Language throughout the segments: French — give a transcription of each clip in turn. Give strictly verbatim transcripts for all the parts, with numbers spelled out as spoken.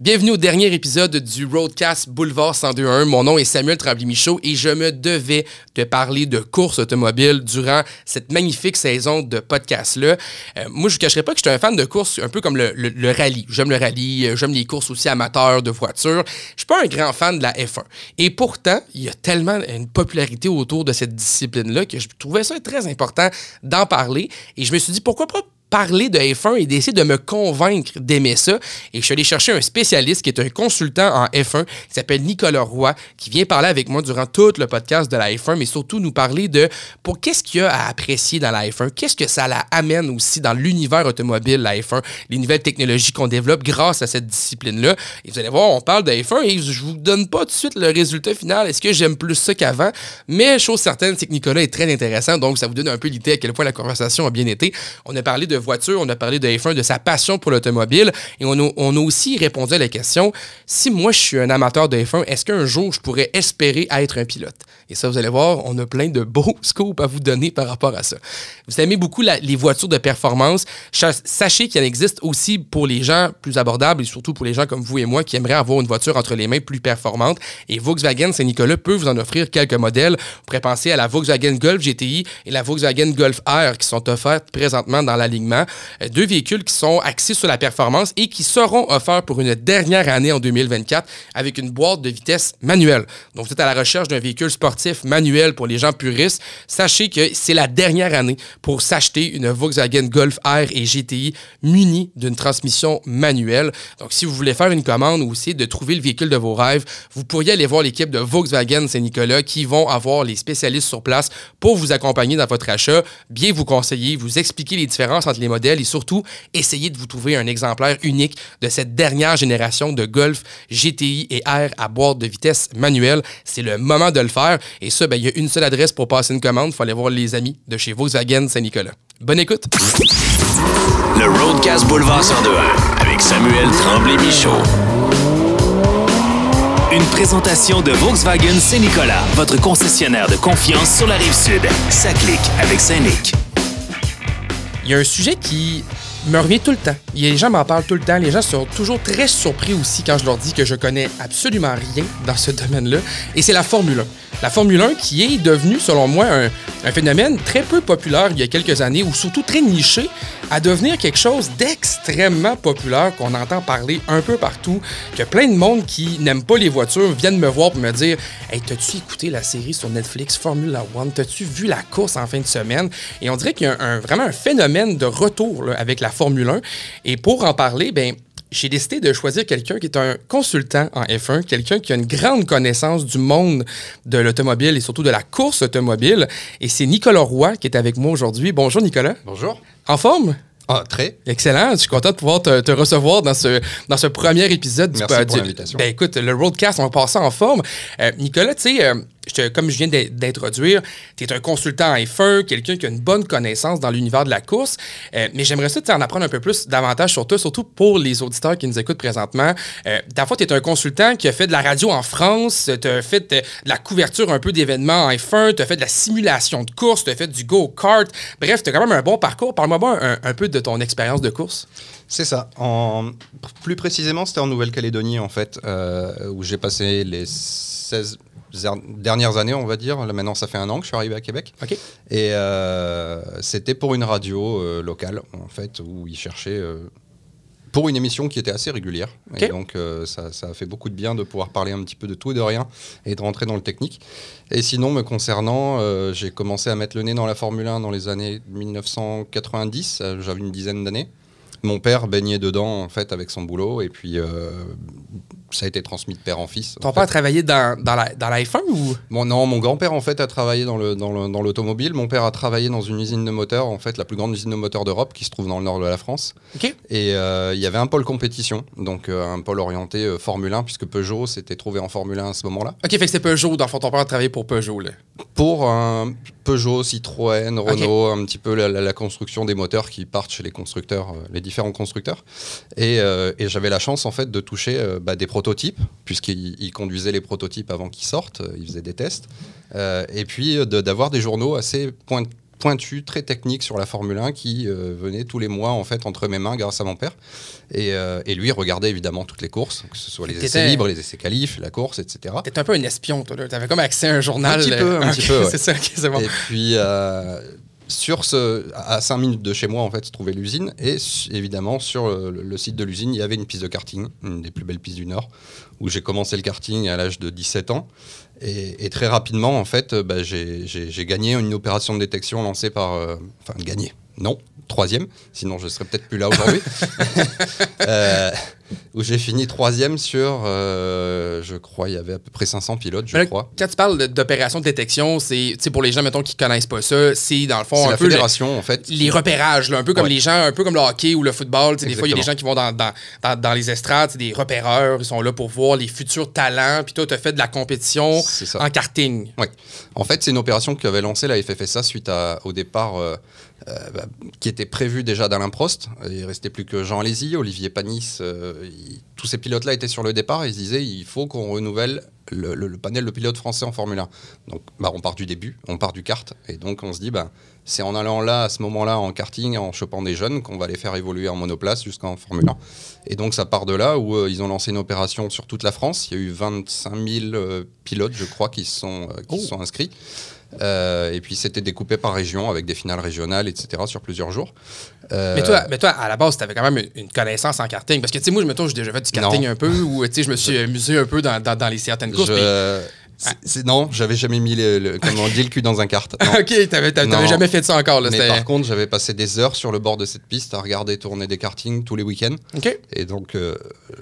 Bienvenue au dernier épisode du Roadcast Boulevard cent deux point un. Mon nom est Samuel Tremblay-Michaud et je me devais de parler de course automobile durant cette magnifique saison de podcast-là. Euh, moi, je ne vous cacherai pas que je suis un fan de course un peu comme le, le, le rallye. J'aime le rallye, j'aime les courses aussi amateurs de voitures. Je suis pas un grand fan de la F un. Et pourtant, il y a tellement une popularité autour de cette discipline-là que je trouvais ça très important d'en parler. Et je me suis dit, pourquoi pas parler de F un et d'essayer de me convaincre d'aimer ça. Et je suis allé chercher un spécialiste qui est un consultant en F un qui s'appelle Nicolas Leroy, qui vient parler avec moi durant tout le podcast de la F un, mais surtout nous parler de pour qu'est-ce qu'il y a à apprécier dans la F un, qu'est-ce que ça la amène aussi dans l'univers automobile, la F un, les nouvelles technologies qu'on développe grâce à cette discipline-là. Et vous allez voir, on parle de F un et je vous donne pas tout de suite le résultat final. Est-ce que j'aime plus ça qu'avant? Mais chose certaine, c'est que Nicolas est très intéressant, donc ça vous donne un peu l'idée à quel point la conversation a bien été. On a parlé de voiture, on a parlé de F un, de sa passion pour l'automobile et on a, on a aussi répondu à la question, si moi je suis un amateur de F un, est-ce qu'un jour je pourrais espérer être un pilote? Et ça, vous allez voir, on a plein de beaux scopes à vous donner par rapport à ça. Vous aimez beaucoup la, les voitures de performance, sachez qu'il en existe aussi pour les gens plus abordables et surtout pour les gens comme vous et moi qui aimeraient avoir une voiture entre les mains plus performante, et Volkswagen Saint-Nicolas peut vous en offrir quelques modèles. Vous pourrez penser à la Volkswagen Golf G T I et la Volkswagen Golf R qui sont offertes présentement dans la ligne. Deux véhicules qui sont axés sur la performance et qui seront offerts pour une dernière année en deux mille vingt-quatre avec une boîte de vitesse manuelle. Donc, vous êtes à la recherche d'un véhicule sportif manuel pour les gens puristes. Sachez que c'est la dernière année pour s'acheter une Volkswagen Golf R et G T I munie d'une transmission manuelle. Donc, si vous voulez faire une commande ou essayer de trouver le véhicule de vos rêves, vous pourriez aller voir l'équipe de Volkswagen Saint-Nicolas qui vont avoir les spécialistes sur place pour vous accompagner dans votre achat, bien vous conseiller, vous expliquer les différences entre les modèles et surtout, essayez de vous trouver un exemplaire unique de cette dernière génération de Golf, G T I et R à boîte de vitesse manuelle. C'est le moment de le faire. Et ça, ben, il y a une seule adresse pour passer une commande. Il faut aller voir les amis de chez Volkswagen Saint-Nicolas. Bonne écoute! Le Roadcast Boulevard cent deux point un avec Samuel Tremblay-Michaud. Une présentation de Volkswagen Saint-Nicolas, votre concessionnaire de confiance sur la Rive-Sud. Ça clique avec Saint-Nic. Il y a un sujet qui me revient tout le temps. Les gens m'en parlent tout le temps. Les gens sont toujours très surpris aussi quand je leur dis que je connais absolument rien dans ce domaine-là. Et c'est la Formule un. La Formule un qui est devenue, selon moi, un, un phénomène très peu populaire il y a quelques années, ou surtout très niché, à devenir quelque chose d'extrêmement populaire qu'on entend parler un peu partout, que plein de monde qui n'aime pas les voitures viennent me voir pour me dire « Hey, t'as-tu écouté la série sur Netflix Formula un? T'as-tu vu la course en fin de semaine? » Et on dirait qu'il y a un, un, vraiment un phénomène de retour là, avec la Formule un. Et pour en parler, ben j'ai décidé de choisir quelqu'un qui est un consultant en F un, quelqu'un qui a une grande connaissance du monde de l'automobile et surtout de la course automobile. Et c'est Nicolas Leroy qui est avec moi aujourd'hui. Bonjour Nicolas. Bonjour. En forme? Ah, très. Excellent. Je suis content de pouvoir te, te recevoir dans ce, dans ce premier épisode. Merci du, pour du, l'invitation. Ben écoute, le Roadcast, on va passer en forme. Euh, Nicolas, tu sais, euh, je te, comme je viens d'introduire, tu es un consultant en F un, quelqu'un qui a une bonne connaissance dans l'univers de la course, euh, mais j'aimerais ça en apprendre un peu plus davantage sur toi, surtout pour les auditeurs qui nous écoutent présentement. Euh, ta fois, tu es un consultant qui a fait de la radio en France, tu as fait de la couverture un peu d'événements en F un, tu as fait de la simulation de course, tu as fait du go-kart, bref, tu as quand même un bon parcours. Parle-moi un, un peu de ton expérience de course. C'est ça. En... Plus précisément, c'était en Nouvelle-Calédonie, en fait, euh, où j'ai passé les seize... dernières années, on va dire. Là, maintenant, ça fait un an que je suis arrivé à Québec. Okay. Et euh, c'était pour une radio euh, locale, en fait, où ils cherchaient euh, pour une émission qui était assez régulière. Okay. Et donc, euh, ça, ça a fait beaucoup de bien de pouvoir parler un petit peu de tout et de rien et de rentrer dans le technique. Et sinon, me concernant, euh, j'ai commencé à mettre le nez dans la Formule un dans les années dix-neuf cent quatre-vingt-dix. Euh, j'avais une dizaine d'années. Mon père baignait dedans, en fait, avec son boulot. Et puis... Euh, ça a été transmis de père en fils. Ton père a travaillé dans, dans, la, dans la F un ou... Bon, non, mon grand-père, en fait, a travaillé dans, le, dans, le, dans l'automobile. Mon père a travaillé dans une usine de moteurs, en fait, la plus grande usine de moteurs d'Europe, qui se trouve dans le nord de la France. Okay. Et euh, il y avait un pôle compétition, donc euh, un pôle orienté euh, Formule un, puisque Peugeot s'était trouvé en Formule un à ce moment-là. OK, fait que c'est Peugeot, dans le fond, ton père a travaillé pour Peugeot, là. Pour un Peugeot, Citroën, Renault, okay. Un petit peu la, la, la construction des moteurs qui partent chez les constructeurs, euh, les différents constructeurs. Et, euh, et j'avais la chance, en fait, de toucher euh, bah, des produits prototypes, puisqu'il conduisait les prototypes avant qu'ils sortent, il faisait des tests, euh, et puis de, d'avoir des journaux assez point, pointu, très technique sur la Formule un qui euh, venait tous les mois en fait entre mes mains grâce à mon père. Et, euh, et lui regardait évidemment toutes les courses, que ce soit les t'étais... essais libres, les essais qualifs, la course, et cetera. T'étais un peu un espion, toi. T'avais comme accès à un journal. Un petit peu, un okay, petit peu. Ouais. C'est ça, okay, c'est bon. Et puis... Euh, Sur ce, à cinq minutes de chez moi, en fait, se trouvait l'usine. Et évidemment, sur le, le site de l'usine, il y avait une piste de karting, une des plus belles pistes du Nord, où j'ai commencé le karting à l'âge de dix-sept ans. Et, et très rapidement, en fait, bah, j'ai, j'ai, j'ai gagné une opération de détection lancée par... Euh, enfin, gagné, non, troisième, sinon je ne serais peut-être plus là aujourd'hui. euh, où j'ai fini troisième sur, euh, je crois, il y avait à peu près cinq cents pilotes, je là, crois. Quand tu parles d'opération de détection, c'est pour les gens, mettons, qui ne connaissent pas ça, c'est dans le fond... C'est un la peu fédération, le, en fait. Les repérages, là, un peu comme ouais. les gens, un peu comme le hockey ou le football. Des fois, il y a des gens qui vont dans, dans, dans, dans les estrades, des repéreurs, ils sont là pour voir les futurs talents. Puis toi, tu as fait de la compétition en karting. Oui. En fait, c'est une opération qu'avait lancée la F F S A suite à, au départ... Euh, Euh, bah, qui était prévu déjà d'Alain Prost. Il ne restait plus que Jean Alesi, Olivier Panis. Euh, il, tous ces pilotes-là étaient sur le départ et ils se disaient il faut qu'on renouvelle le, le, le panel de pilotes français en Formule un. Donc bah, on part du début, on part du kart. Et donc on se dit bah, c'est en allant là, à ce moment-là, en karting, en chopant des jeunes, qu'on va les faire évoluer en monoplace jusqu'en Formule un. Et donc ça part de là où euh, ils ont lancé une opération sur toute la France. Il y a eu vingt-cinq mille euh, pilotes, je crois, qui se sont, euh, qui oh. sont inscrits. Euh, et puis c'était découpé par région avec des finales régionales, et cetera sur plusieurs jours. Euh... Mais, toi, mais toi, à la base, tu avais quand même une connaissance en karting. Parce que tu sais, moi, je me j'ai déjà fait du karting non. un peu, ou tu sais, je me suis amusé un peu dans, dans, dans les certaines courses. Je... Mais... C'est, c'est, non, j'avais jamais mis le, le, comment on dit, le cul dans un kart. Non. Ok, t'avais, t'avais non. jamais fait ça encore. Là, mais par contre, j'avais passé des heures sur le bord de cette piste à regarder tourner des kartings tous les week-ends. Okay. Et donc, euh,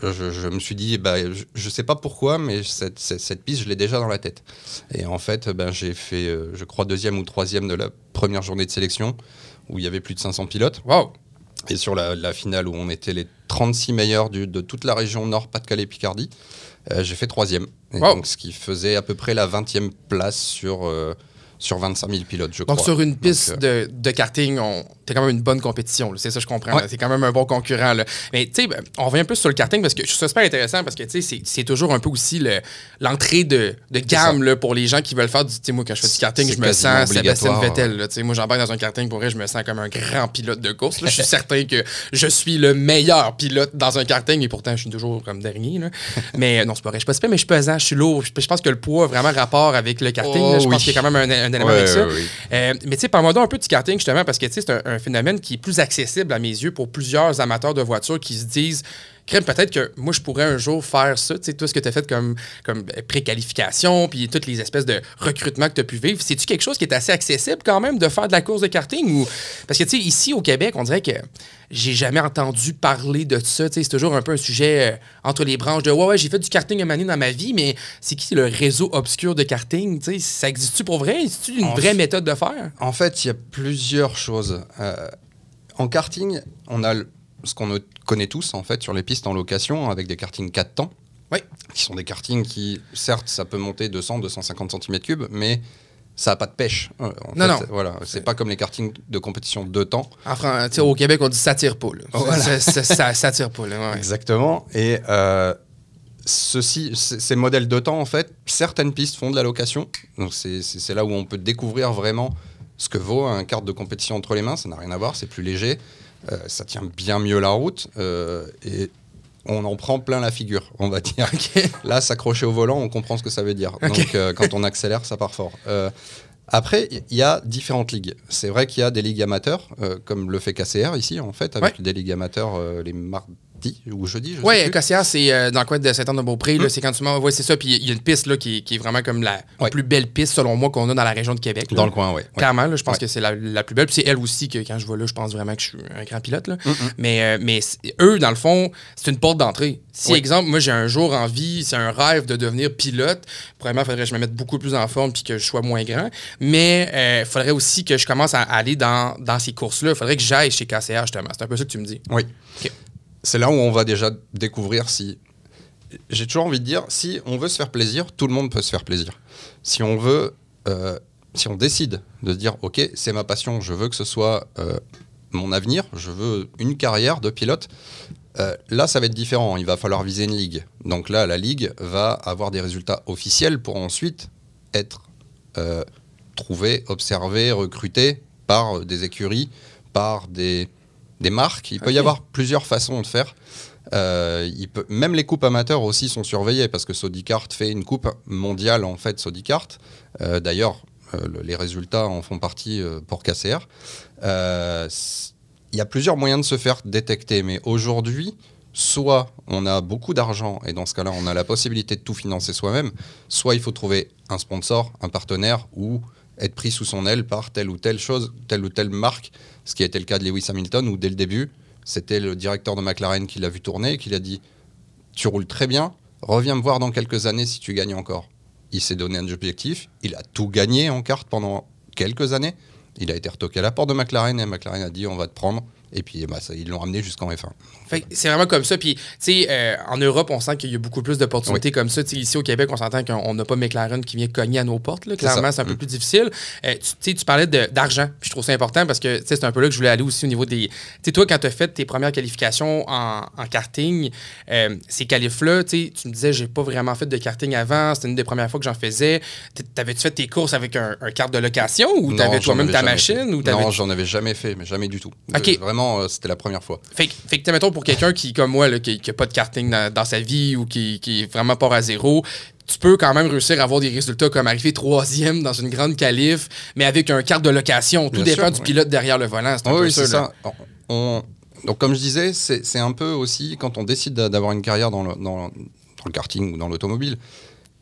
je, je me suis dit, bah, je, je sais pas pourquoi, mais cette, cette, cette piste, je l'ai déjà dans la tête. Et en fait, bah, j'ai fait, euh, je crois, deuxième ou troisième de la première journée de sélection, où il y avait plus de cinq cents pilotes. Wow. Et sur la, la finale, où on était les trente-six meilleurs du, de toute la région Nord, Pas-de-Calais-Picardie, Euh, j'ai fait troisième, wow. donc, ce qui faisait à peu près la vingtième place sur, euh, sur vingt-cinq mille pilotes, je donc crois. Donc sur une piste donc, euh... de, de karting, on... t'es quand même une bonne compétition, là. C'est ça je comprends, ouais. là. C'est quand même un bon concurrent. Là. Mais tu sais, on revient un peu sur le karting parce que je trouve ça super intéressant parce que tu sais, c'est, c'est toujours un peu aussi le, l'entrée de, de gamme là, pour les gens qui veulent faire du... Tu sais, moi quand je fais du karting, je me sens Sébastien Vettel. Tu sais, moi j'embarque dans un karting, pour vrai, je me sens comme un grand pilote de course. Je suis certain que je suis le meilleur pilote dans un karting et pourtant je suis toujours comme dernier. Là. Mais non, c'est pas vrai, je suis pas super, mais je suis pesant, je suis lourd. Je pense que le poids a vraiment rapport avec le karting. Oh, je oui. pense qu'il y a quand même un, un élément ouais, avec ça. Ouais, ouais. Euh, mais tu sais, parle-moi un peu du karting justement parce que tu sais, c'est un, un phénomène qui est plus accessible à mes yeux pour plusieurs amateurs de voitures qui se disent crème, peut-être que moi, je pourrais un jour faire ça. Tu sais, tout ce que tu as fait comme, comme pré-qualification, puis toutes les espèces de recrutements que tu as pu vivre. C'est-tu quelque chose qui est assez accessible quand même de faire de la course de karting? Ou... Parce que, tu sais, ici au Québec, on dirait que j'ai jamais entendu parler de ça. Tu sais, c'est toujours un peu un sujet euh, entre les branches de ouais, ouais, j'ai fait du karting une année dans ma vie, mais c'est qui le réseau obscur de karting? Tu sais, ça existe-tu pour vrai? C'est-tu une en vraie f... méthode de faire? En fait, il y a plusieurs choses. Euh, en karting, on a le. Ce qu'on connaît tous, en fait, sur les pistes en location, avec des kartings quatre temps, oui. qui sont des kartings qui, certes, ça peut monter deux cents à deux cent cinquante centimètres cubes, mais ça n'a pas de pêche. En non, fait, non. Voilà, c'est, c'est pas comme les kartings de compétition de deux temps. Enfin, au Québec, on dit « ça tire pas ». Ça tire pas, là. Ouais. Exactement. Et euh, ceci, ces modèles de temps, en fait, certaines pistes font de la location. Donc, c'est, c'est, c'est là où on peut découvrir vraiment ce que vaut un kart de compétition entre les mains. Ça n'a rien à voir, c'est plus léger. Euh, ça tient bien mieux la route euh, et on en prend plein la figure, on va dire. Okay. Là, s'accrocher au volant, on comprend ce que ça veut dire. Okay. Donc, euh, quand on accélère, ça part fort. Euh, après, il y a différentes ligues. C'est vrai qu'il y a des ligues amateurs, euh, comme le fait K C R ici, en fait, avec ouais. des ligues amateurs euh, les mardis. Ou jeudi, je ouais, sais. Oui, K C R, c'est euh, dans le coin de Saint-Anne-de-Beaupré. Mmh. C'est quand tu m'en ouais, c'est ça. Puis il y a une piste là, qui, qui est vraiment comme la ouais. plus belle piste, selon moi, qu'on a dans la région de Québec. Dans là. Le coin, oui. Clairement, là, je pense ouais. que c'est la, la plus belle. Puis c'est elle aussi que, quand je vois là, je pense vraiment que je suis un grand pilote. Là. Mmh. Mais, euh, mais eux, dans le fond, c'est une porte d'entrée. Si, oui. exemple, moi, j'ai un jour envie, c'est un rêve de devenir pilote, probablement, il faudrait que je me mette beaucoup plus en forme puis que je sois moins grand. Mais il euh, faudrait aussi que je commence à aller dans, dans ces courses-là. Il faudrait que j'aille chez K C R, justement. C'est un peu ça que tu me dis. Oui. Okay. C'est là où on va déjà découvrir si... J'ai toujours envie de dire, si on veut se faire plaisir, tout le monde peut se faire plaisir. Si on veut... Euh, si on décide de se dire, OK, c'est ma passion, je veux que ce soit euh, mon avenir, je veux une carrière de pilote, euh, là, ça va être différent. Il va falloir viser une ligue. Donc là, la ligue va avoir des résultats officiels pour ensuite être euh, trouvée, observée, recrutée par des écuries, par des, des marques. Il peut okay. y avoir plusieurs façons de faire. Euh, il peut, même les coupes amateurs aussi sont surveillées parce que SodiCart fait une coupe mondiale en fait SodiCart. Euh, d'ailleurs, euh, le, les résultats en font partie euh, pour K C R. Euh, il y a plusieurs moyens de se faire détecter, mais aujourd'hui, soit on a beaucoup d'argent et dans ce cas-là, on a la possibilité de tout financer soi-même, soit il faut trouver un sponsor, un partenaire ou être pris sous son aile par telle ou telle chose, telle ou telle marque, ce qui était le cas de Lewis Hamilton où dès le début, c'était le directeur de McLaren qui l'a vu tourner et qui l'a dit « Tu roules très bien, reviens me voir dans quelques années si tu gagnes encore. » Il s'est donné un objectif, il a tout gagné en kart pendant quelques années. Il a été retoqué à la porte de McLaren et McLaren a dit « On va te prendre ». Et puis, bah, ça, ils l'ont ramené jusqu'en F un. Fait, c'est vraiment comme ça. Puis, tu sais, euh, en Europe, on sent qu'il y a beaucoup plus d'opportunités oui. comme ça. T'sais, ici, au Québec, on s'entend qu'on n'a pas McLaren qui vient cogner à nos portes. Là. Clairement, c'est, c'est un mmh. peu plus difficile. Euh, tu tu parlais de, d'argent. Puis, je trouve ça important parce que c'est un peu là que je voulais aller aussi au niveau des. Tu sais, toi, quand tu as fait tes premières qualifications en, en karting, euh, ces qualifs-là, tu me disais, j'ai pas vraiment fait de karting avant. C'était une des premières fois que j'en faisais. T'avais-tu fait tes courses avec un, un kart de location ou t'avais toi-même ta machine? Ou non, j'en avais jamais fait, mais jamais du tout. OK. De, vraiment, c'était la première fois. Fait que, fait que mettons, pour quelqu'un qui, comme moi, là, qui n'a pas de karting dans, dans sa vie ou qui, qui est vraiment part à zéro, tu peux quand même réussir à avoir des résultats comme arriver troisième dans une grande qualif, mais avec un kart de location. Tout Bien dépend sûr, du oui. pilote derrière le volant. C'est un oui, peu oui, sûr, c'est ça. On, donc, comme je disais, c'est, c'est un peu aussi, quand on décide d'avoir une carrière dans le, dans, dans le karting ou dans l'automobile,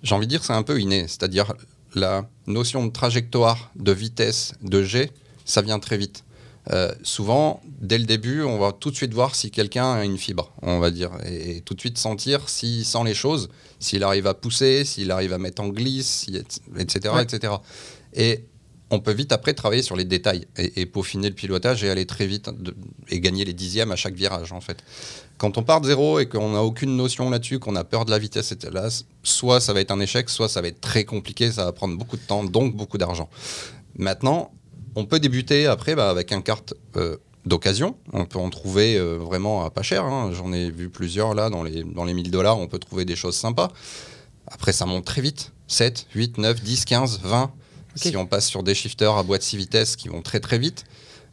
j'ai envie de dire que c'est un peu inné. C'est-à-dire, la notion de trajectoire, de vitesse, de jet, ça vient très vite. Euh, souvent, dès le début, on va tout de suite voir si quelqu'un a une fibre, on va dire, et, et tout de suite sentir s'il sent les choses, s'il arrive à pousser, s'il arrive à mettre en glisse, et cetera, ouais. et cetera. Et on peut vite après travailler sur les détails et, et peaufiner le pilotage et aller très vite de, et gagner les dixièmes à chaque virage, en fait. Quand on part de zéro et qu'on n'a aucune notion là-dessus, qu'on a peur de la vitesse, et là, soit ça va être un échec, soit ça va être très compliqué, ça va prendre beaucoup de temps, donc beaucoup d'argent. Maintenant, on peut débuter après bah, avec un kart euh, d'occasion. On peut en trouver euh, vraiment à pas cher. Hein. J'en ai vu plusieurs là, dans les, dans les mille dollars, on peut trouver des choses sympas. Après, ça monte très vite. sept, huit, neuf, dix, quinze, vingt. Okay. Si on passe sur des shifters à boîte six vitesses qui vont très très vite,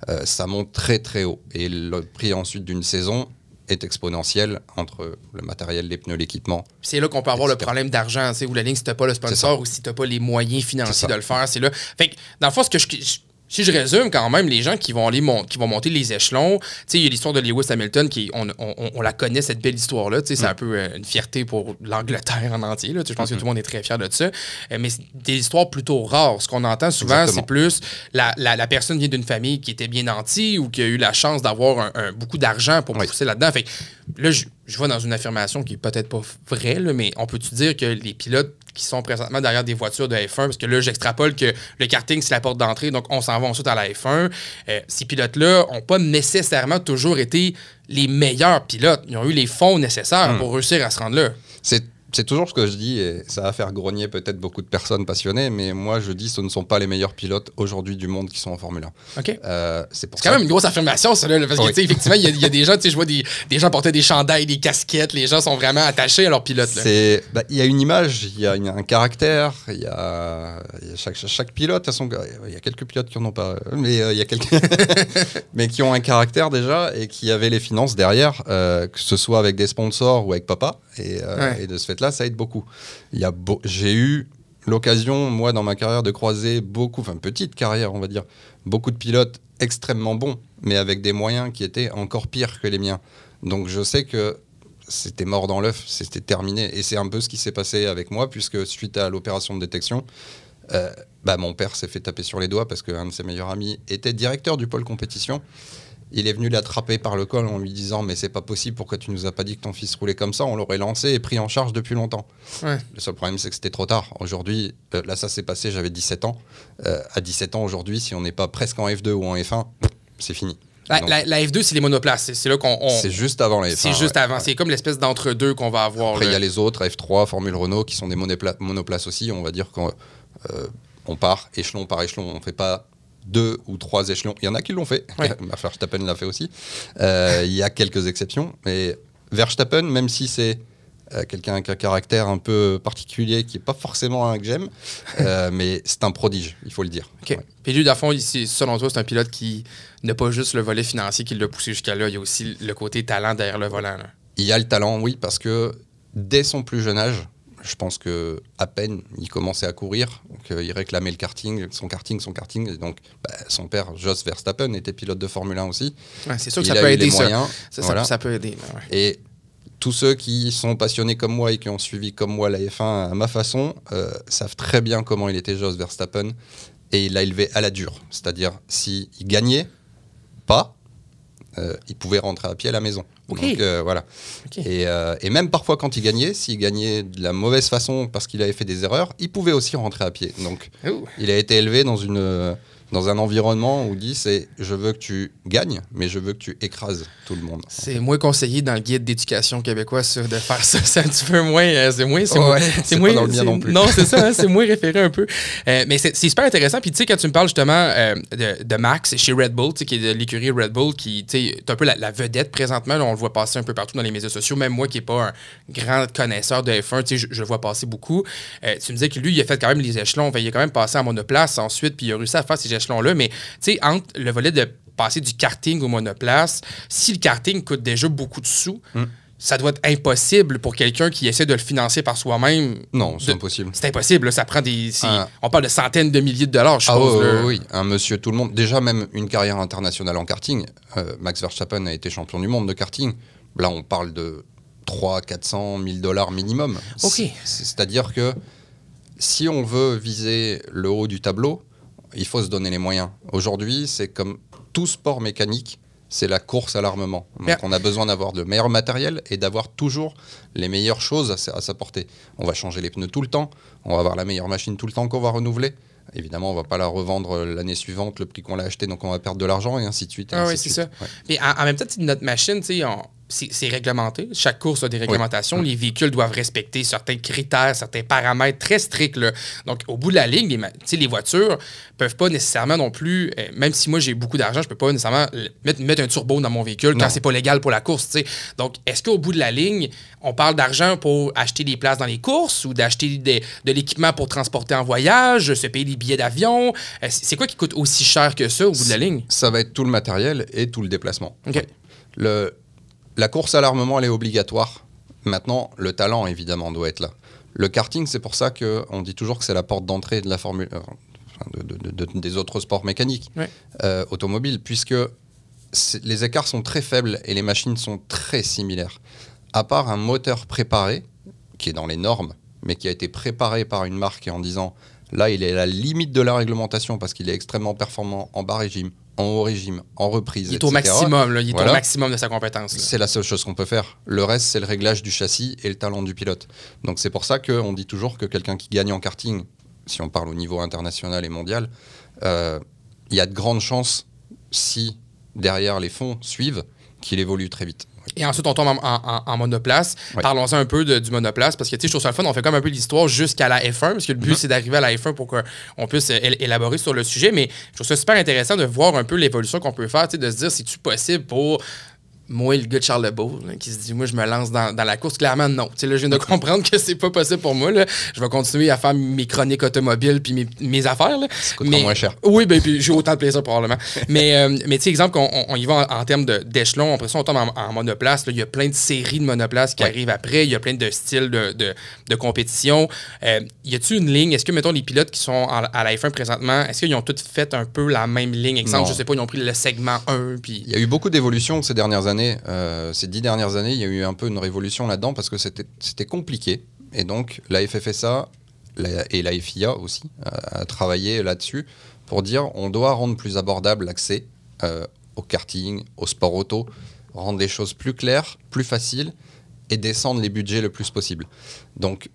euh, ça monte très très haut. Et le prix ensuite d'une saison est exponentielle entre le matériel, les pneus, l'équipement. C'est là qu'on peut avoir et cetera le problème d'argent, tu sais, ou la ligne si t'as pas le sponsor ou si t'as pas les moyens financiers de le faire. C'est là. Fait que, dans le fond, ce que je... je Si je résume quand même, les gens qui vont aller mon- qui vont monter les échelons, tu sais, il y a l'histoire de Lewis Hamilton qui on, on, on la connaît cette belle histoire là, tu sais, mm. c'est un peu euh, une fierté pour l'Angleterre en entier là, tu sais, je pense mm-hmm. que tout le monde est très fier de ça, euh, mais c'est des histoires plutôt rares. Ce qu'on entend souvent, Exactement. c'est plus la, la la personne vient d'une famille qui était bien nantie ou qui a eu la chance d'avoir un, un, beaucoup d'argent pour oui. pousser là-dedans. Fait que là je, je vois dans une affirmation qui est peut-être pas vraie là, mais on peut-tu dire que les pilotes qui sont présentement derrière des voitures de F un, parce que là, j'extrapole que le karting, c'est la porte d'entrée, donc on s'en va ensuite à la F un. Euh, ces pilotes-là n'ont pas nécessairement toujours été les meilleurs pilotes. Ils ont eu les fonds nécessaires mmh. pour réussir à se rendre là. C'est, c'est toujours ce que je dis, et ça va faire grogner peut-être beaucoup de personnes passionnées, mais moi, je dis ce ne sont pas les meilleurs pilotes aujourd'hui du monde qui sont en Formule un. OK. Euh, c'est pour c'est ça quand même une grosse affirmation, ça, là, parce oui. que, tu sais, effectivement, il y, y a des gens, tu sais, je vois des, des gens porter des chandails, des casquettes, les gens sont vraiment attachés à leur pilote. Il bah, y a une image, il y, y a un caractère, il y a, y a chaque, chaque pilote, il y a quelques pilotes qui n'en ont pas, mais il euh, y a quelques... mais qui ont un caractère déjà et qui avaient les finances derrière, euh, que ce soit avec des sponsors ou avec papa, et, euh, ouais. et de ce fait-là, là, ça aide beaucoup. Il y a beau, j'ai eu l'occasion, moi, dans ma carrière, de croiser beaucoup, enfin, petite carrière, on va dire, beaucoup de pilotes extrêmement bons, mais avec des moyens qui étaient encore pires que les miens. Donc, je sais que c'était mort dans l'œuf, c'était terminé. Et c'est un peu ce qui s'est passé avec moi, puisque suite à l'opération de détection, euh, bah, mon père s'est fait taper sur les doigts parce qu'un de ses meilleurs amis était directeur du pôle compétition. Il est venu l'attraper par le col en lui disant « Mais c'est pas possible, pourquoi tu nous as pas dit que ton fils roulait comme ça ? On l'aurait lancé et pris en charge depuis longtemps. Ouais. » Le seul problème, c'est que c'était trop tard. Aujourd'hui, euh, là, ça s'est passé, j'avais dix-sept ans. Euh, à dix-sept ans, aujourd'hui, si on n'est pas presque en F deux ou en F un, c'est fini. La, la, la F deux, c'est les monoplaces. C'est, c'est là qu'on. On... C'est juste avant la F un. C'est juste ouais, avant. Ouais. C'est comme l'espèce d'entre-deux qu'on va avoir. Après, il le... y a les autres, F trois, Formule Renault, qui sont des monopla- monoplaces aussi. On va dire qu'on euh, on part échelon par échelon. On ne fait pas deux ou trois échelons. Il y en a qui l'ont fait. Ouais. Verstappen l'a fait aussi. Euh, il y a quelques exceptions. Mais Verstappen, même si c'est euh, quelqu'un avec un caractère un peu particulier qui n'est pas forcément un que j'aime, euh, mais c'est un prodige, il faut le dire. Okay. Ouais. Puis lui, dans le fond, il, selon toi, c'est un pilote qui n'a pas juste le volet financier qui l'a poussé jusqu'à là, il y a aussi le côté talent derrière le volant. Là. Il y a le talent, oui, parce que dès son plus jeune âge, je pense qu'à peine, il commençait à courir, donc, euh, il réclamait le karting, son karting, son karting. Et donc, bah, son père, Joss Verstappen, était pilote de Formule un aussi. Ouais, c'est sûr que ça peut aider, ça. Moyens, ça, ça, voilà. ça peut aider. Ouais. Et tous ceux qui sont passionnés comme moi et qui ont suivi comme moi la F un à ma façon, euh, savent très bien comment il était Joss Verstappen. Et il l'a élevé à la dure. C'est-à-dire, s'il gagnait pas, Euh, il pouvait rentrer à pied à la maison. Okay. Donc, euh, voilà. Okay. Et, euh, et même parfois, quand il gagnait, s'il gagnait de la mauvaise façon parce qu'il avait fait des erreurs, il pouvait aussi rentrer à pied. Donc, Ouh. il a été élevé dans, une, dans un environnement où il dit c'est, je veux que tu gagnes, mais je veux que tu écrases tout le monde. C'est moins conseillé dans le guide d'éducation québécois sur de faire ça. C'est un petit peu moins. Euh, c'est moins. C'est, oh ouais, c'est, c'est moins, pas dans le mien non plus. Non, c'est ça. Hein, c'est moins référé un peu. Euh, mais c'est, c'est super intéressant. Puis, tu sais, quand tu me parles justement euh, de, de Max chez Red Bull, qui est de l'écurie Red Bull, qui est un peu la, la vedette présentement. Là, on le voit passer un peu partout dans les médias sociaux. Même moi, qui n'ai pas un grand connaisseur de F un, tu sais, je, je le vois passer beaucoup. Euh, tu me disais que lui, il a fait quand même les échelons. Enfin, il a quand même passé en monoplace ensuite, puis il a réussi à faire ces échelons-là. Mais, tu sais, entre le volet de passer du karting au monoplace, si le karting coûte déjà beaucoup de sous, mm. ça doit être impossible pour quelqu'un qui essaie de le financer par soi-même. Non, c'est de... impossible. C'est impossible. Là, ça prend des... Un... On parle de centaines de milliers de dollars, je ah, pense. Oui, oui, oui, un monsieur tout le monde. Déjà, même une carrière internationale en karting. Euh, Max Verstappen a été champion du monde de karting. Là, on parle de trois cents, quatre cents, mille dollars minimum. Okay. C'est, c'est-à-dire que si on veut viser le haut du tableau, il faut se donner les moyens. Aujourd'hui, c'est comme... Tout sport mécanique, c'est la course à l'armement. Donc, yeah. on a besoin d'avoir le meilleur matériel et d'avoir toujours les meilleures choses à sa, à sa portée. On va changer les pneus tout le temps, on va avoir la meilleure machine tout le temps qu'on va renouveler. Évidemment, on ne va pas la revendre l'année suivante, le prix qu'on l'a acheté, donc on va perdre de l'argent et ainsi de suite. Ah oui, c'est ça. Ouais. Mais en, en même temps, notre machine, tu sais, on... C'est, c'est réglementé. Chaque course a des réglementations. Oui. Les véhicules doivent respecter certains critères, certains paramètres très stricts. Là. Donc, au bout de la ligne, les, les voitures peuvent pas nécessairement non plus, euh, même si moi j'ai beaucoup d'argent, je peux pas nécessairement mettre, mettre un turbo dans mon véhicule non. quand c'est pas légal pour la course. T'sais. Donc, est-ce qu'au bout de la ligne, on parle d'argent pour acheter des places dans les courses ou d'acheter des, de l'équipement pour transporter en voyage, se payer des billets d'avion? Euh, c'est quoi qui coûte aussi cher que ça au bout de la ligne? Ça va être tout le matériel et tout le déplacement. Okay. Oui. Le... La course à l'armement, elle est obligatoire. Maintenant, le talent, évidemment, doit être là. Le karting, c'est pour ça qu'on dit toujours que c'est la porte d'entrée de la formule, euh, de, de, de, de, des autres sports mécaniques, oui. euh, automobiles, puisque les écarts sont très faibles et les machines sont très similaires. À part un moteur préparé, qui est dans les normes, mais qui a été préparé par une marque et en disant « là, il est à la limite de la réglementation parce qu'il est extrêmement performant en bas régime ». En haut régime, en reprise, il est et cetera. Au maximum, là, il est voilà. au maximum de sa compétence. Là. C'est la seule chose qu'on peut faire. Le reste, c'est le réglage du châssis et le talent du pilote. Donc c'est pour ça qu'on dit toujours que quelqu'un qui gagne en karting, si on parle au niveau international et mondial, euh, il y a de grandes chances, si derrière les fonds suivent, qu'il évolue très vite. Et ensuite, on tombe en, en, en monoplace. Oui. Parlons-en un peu de, du monoplace, parce que je trouve ça le fun. On fait comme un peu l'histoire jusqu'à la F un, parce que le but, mm-hmm. c'est d'arriver à la F un pour qu'on puisse élaborer sur le sujet. Mais je trouve ça super intéressant de voir un peu l'évolution qu'on peut faire, de se dire, c'est-tu possible pour... Moi, le gars de Charles Lebeau, là, qui se dit « Moi, je me lance dans, dans la course. » Clairement, non. Là, je viens de comprendre que c'est pas possible pour moi. Là. Je vais continuer à faire mes chroniques automobiles puis mes, mes affaires. Là. Ça coûtera mais, moins cher. Oui, ben, puis j'ai autant de plaisir probablement. mais, euh, mais tu sais, exemple, on, on y va en, en termes de, d'échelon. Après ça, on tombe en, en monoplace. Il y a plein de séries de monoplaces qui ouais. arrivent après. Il y a plein de styles de, de, de compétition. Euh, y a-t-il une ligne? Est-ce que, mettons, les pilotes qui sont en, à la F un présentement, est-ce qu'ils ont tous fait un peu la même ligne? Exemple, non. je sais pas, ils ont pris le segment un. Puis... Il y a eu beaucoup d'évolutions ces dernières années. Euh, ces dix dernières années, il y a eu un peu une révolution là-dedans parce que c'était, c'était compliqué. Et donc, la F F S A la, et la F I A aussi a, a travaillé là-dessus pour dire on doit rendre plus abordable l'accès euh, au karting, au sport auto, rendre les choses plus claires, plus faciles et descendre les budgets le plus possible. Donc,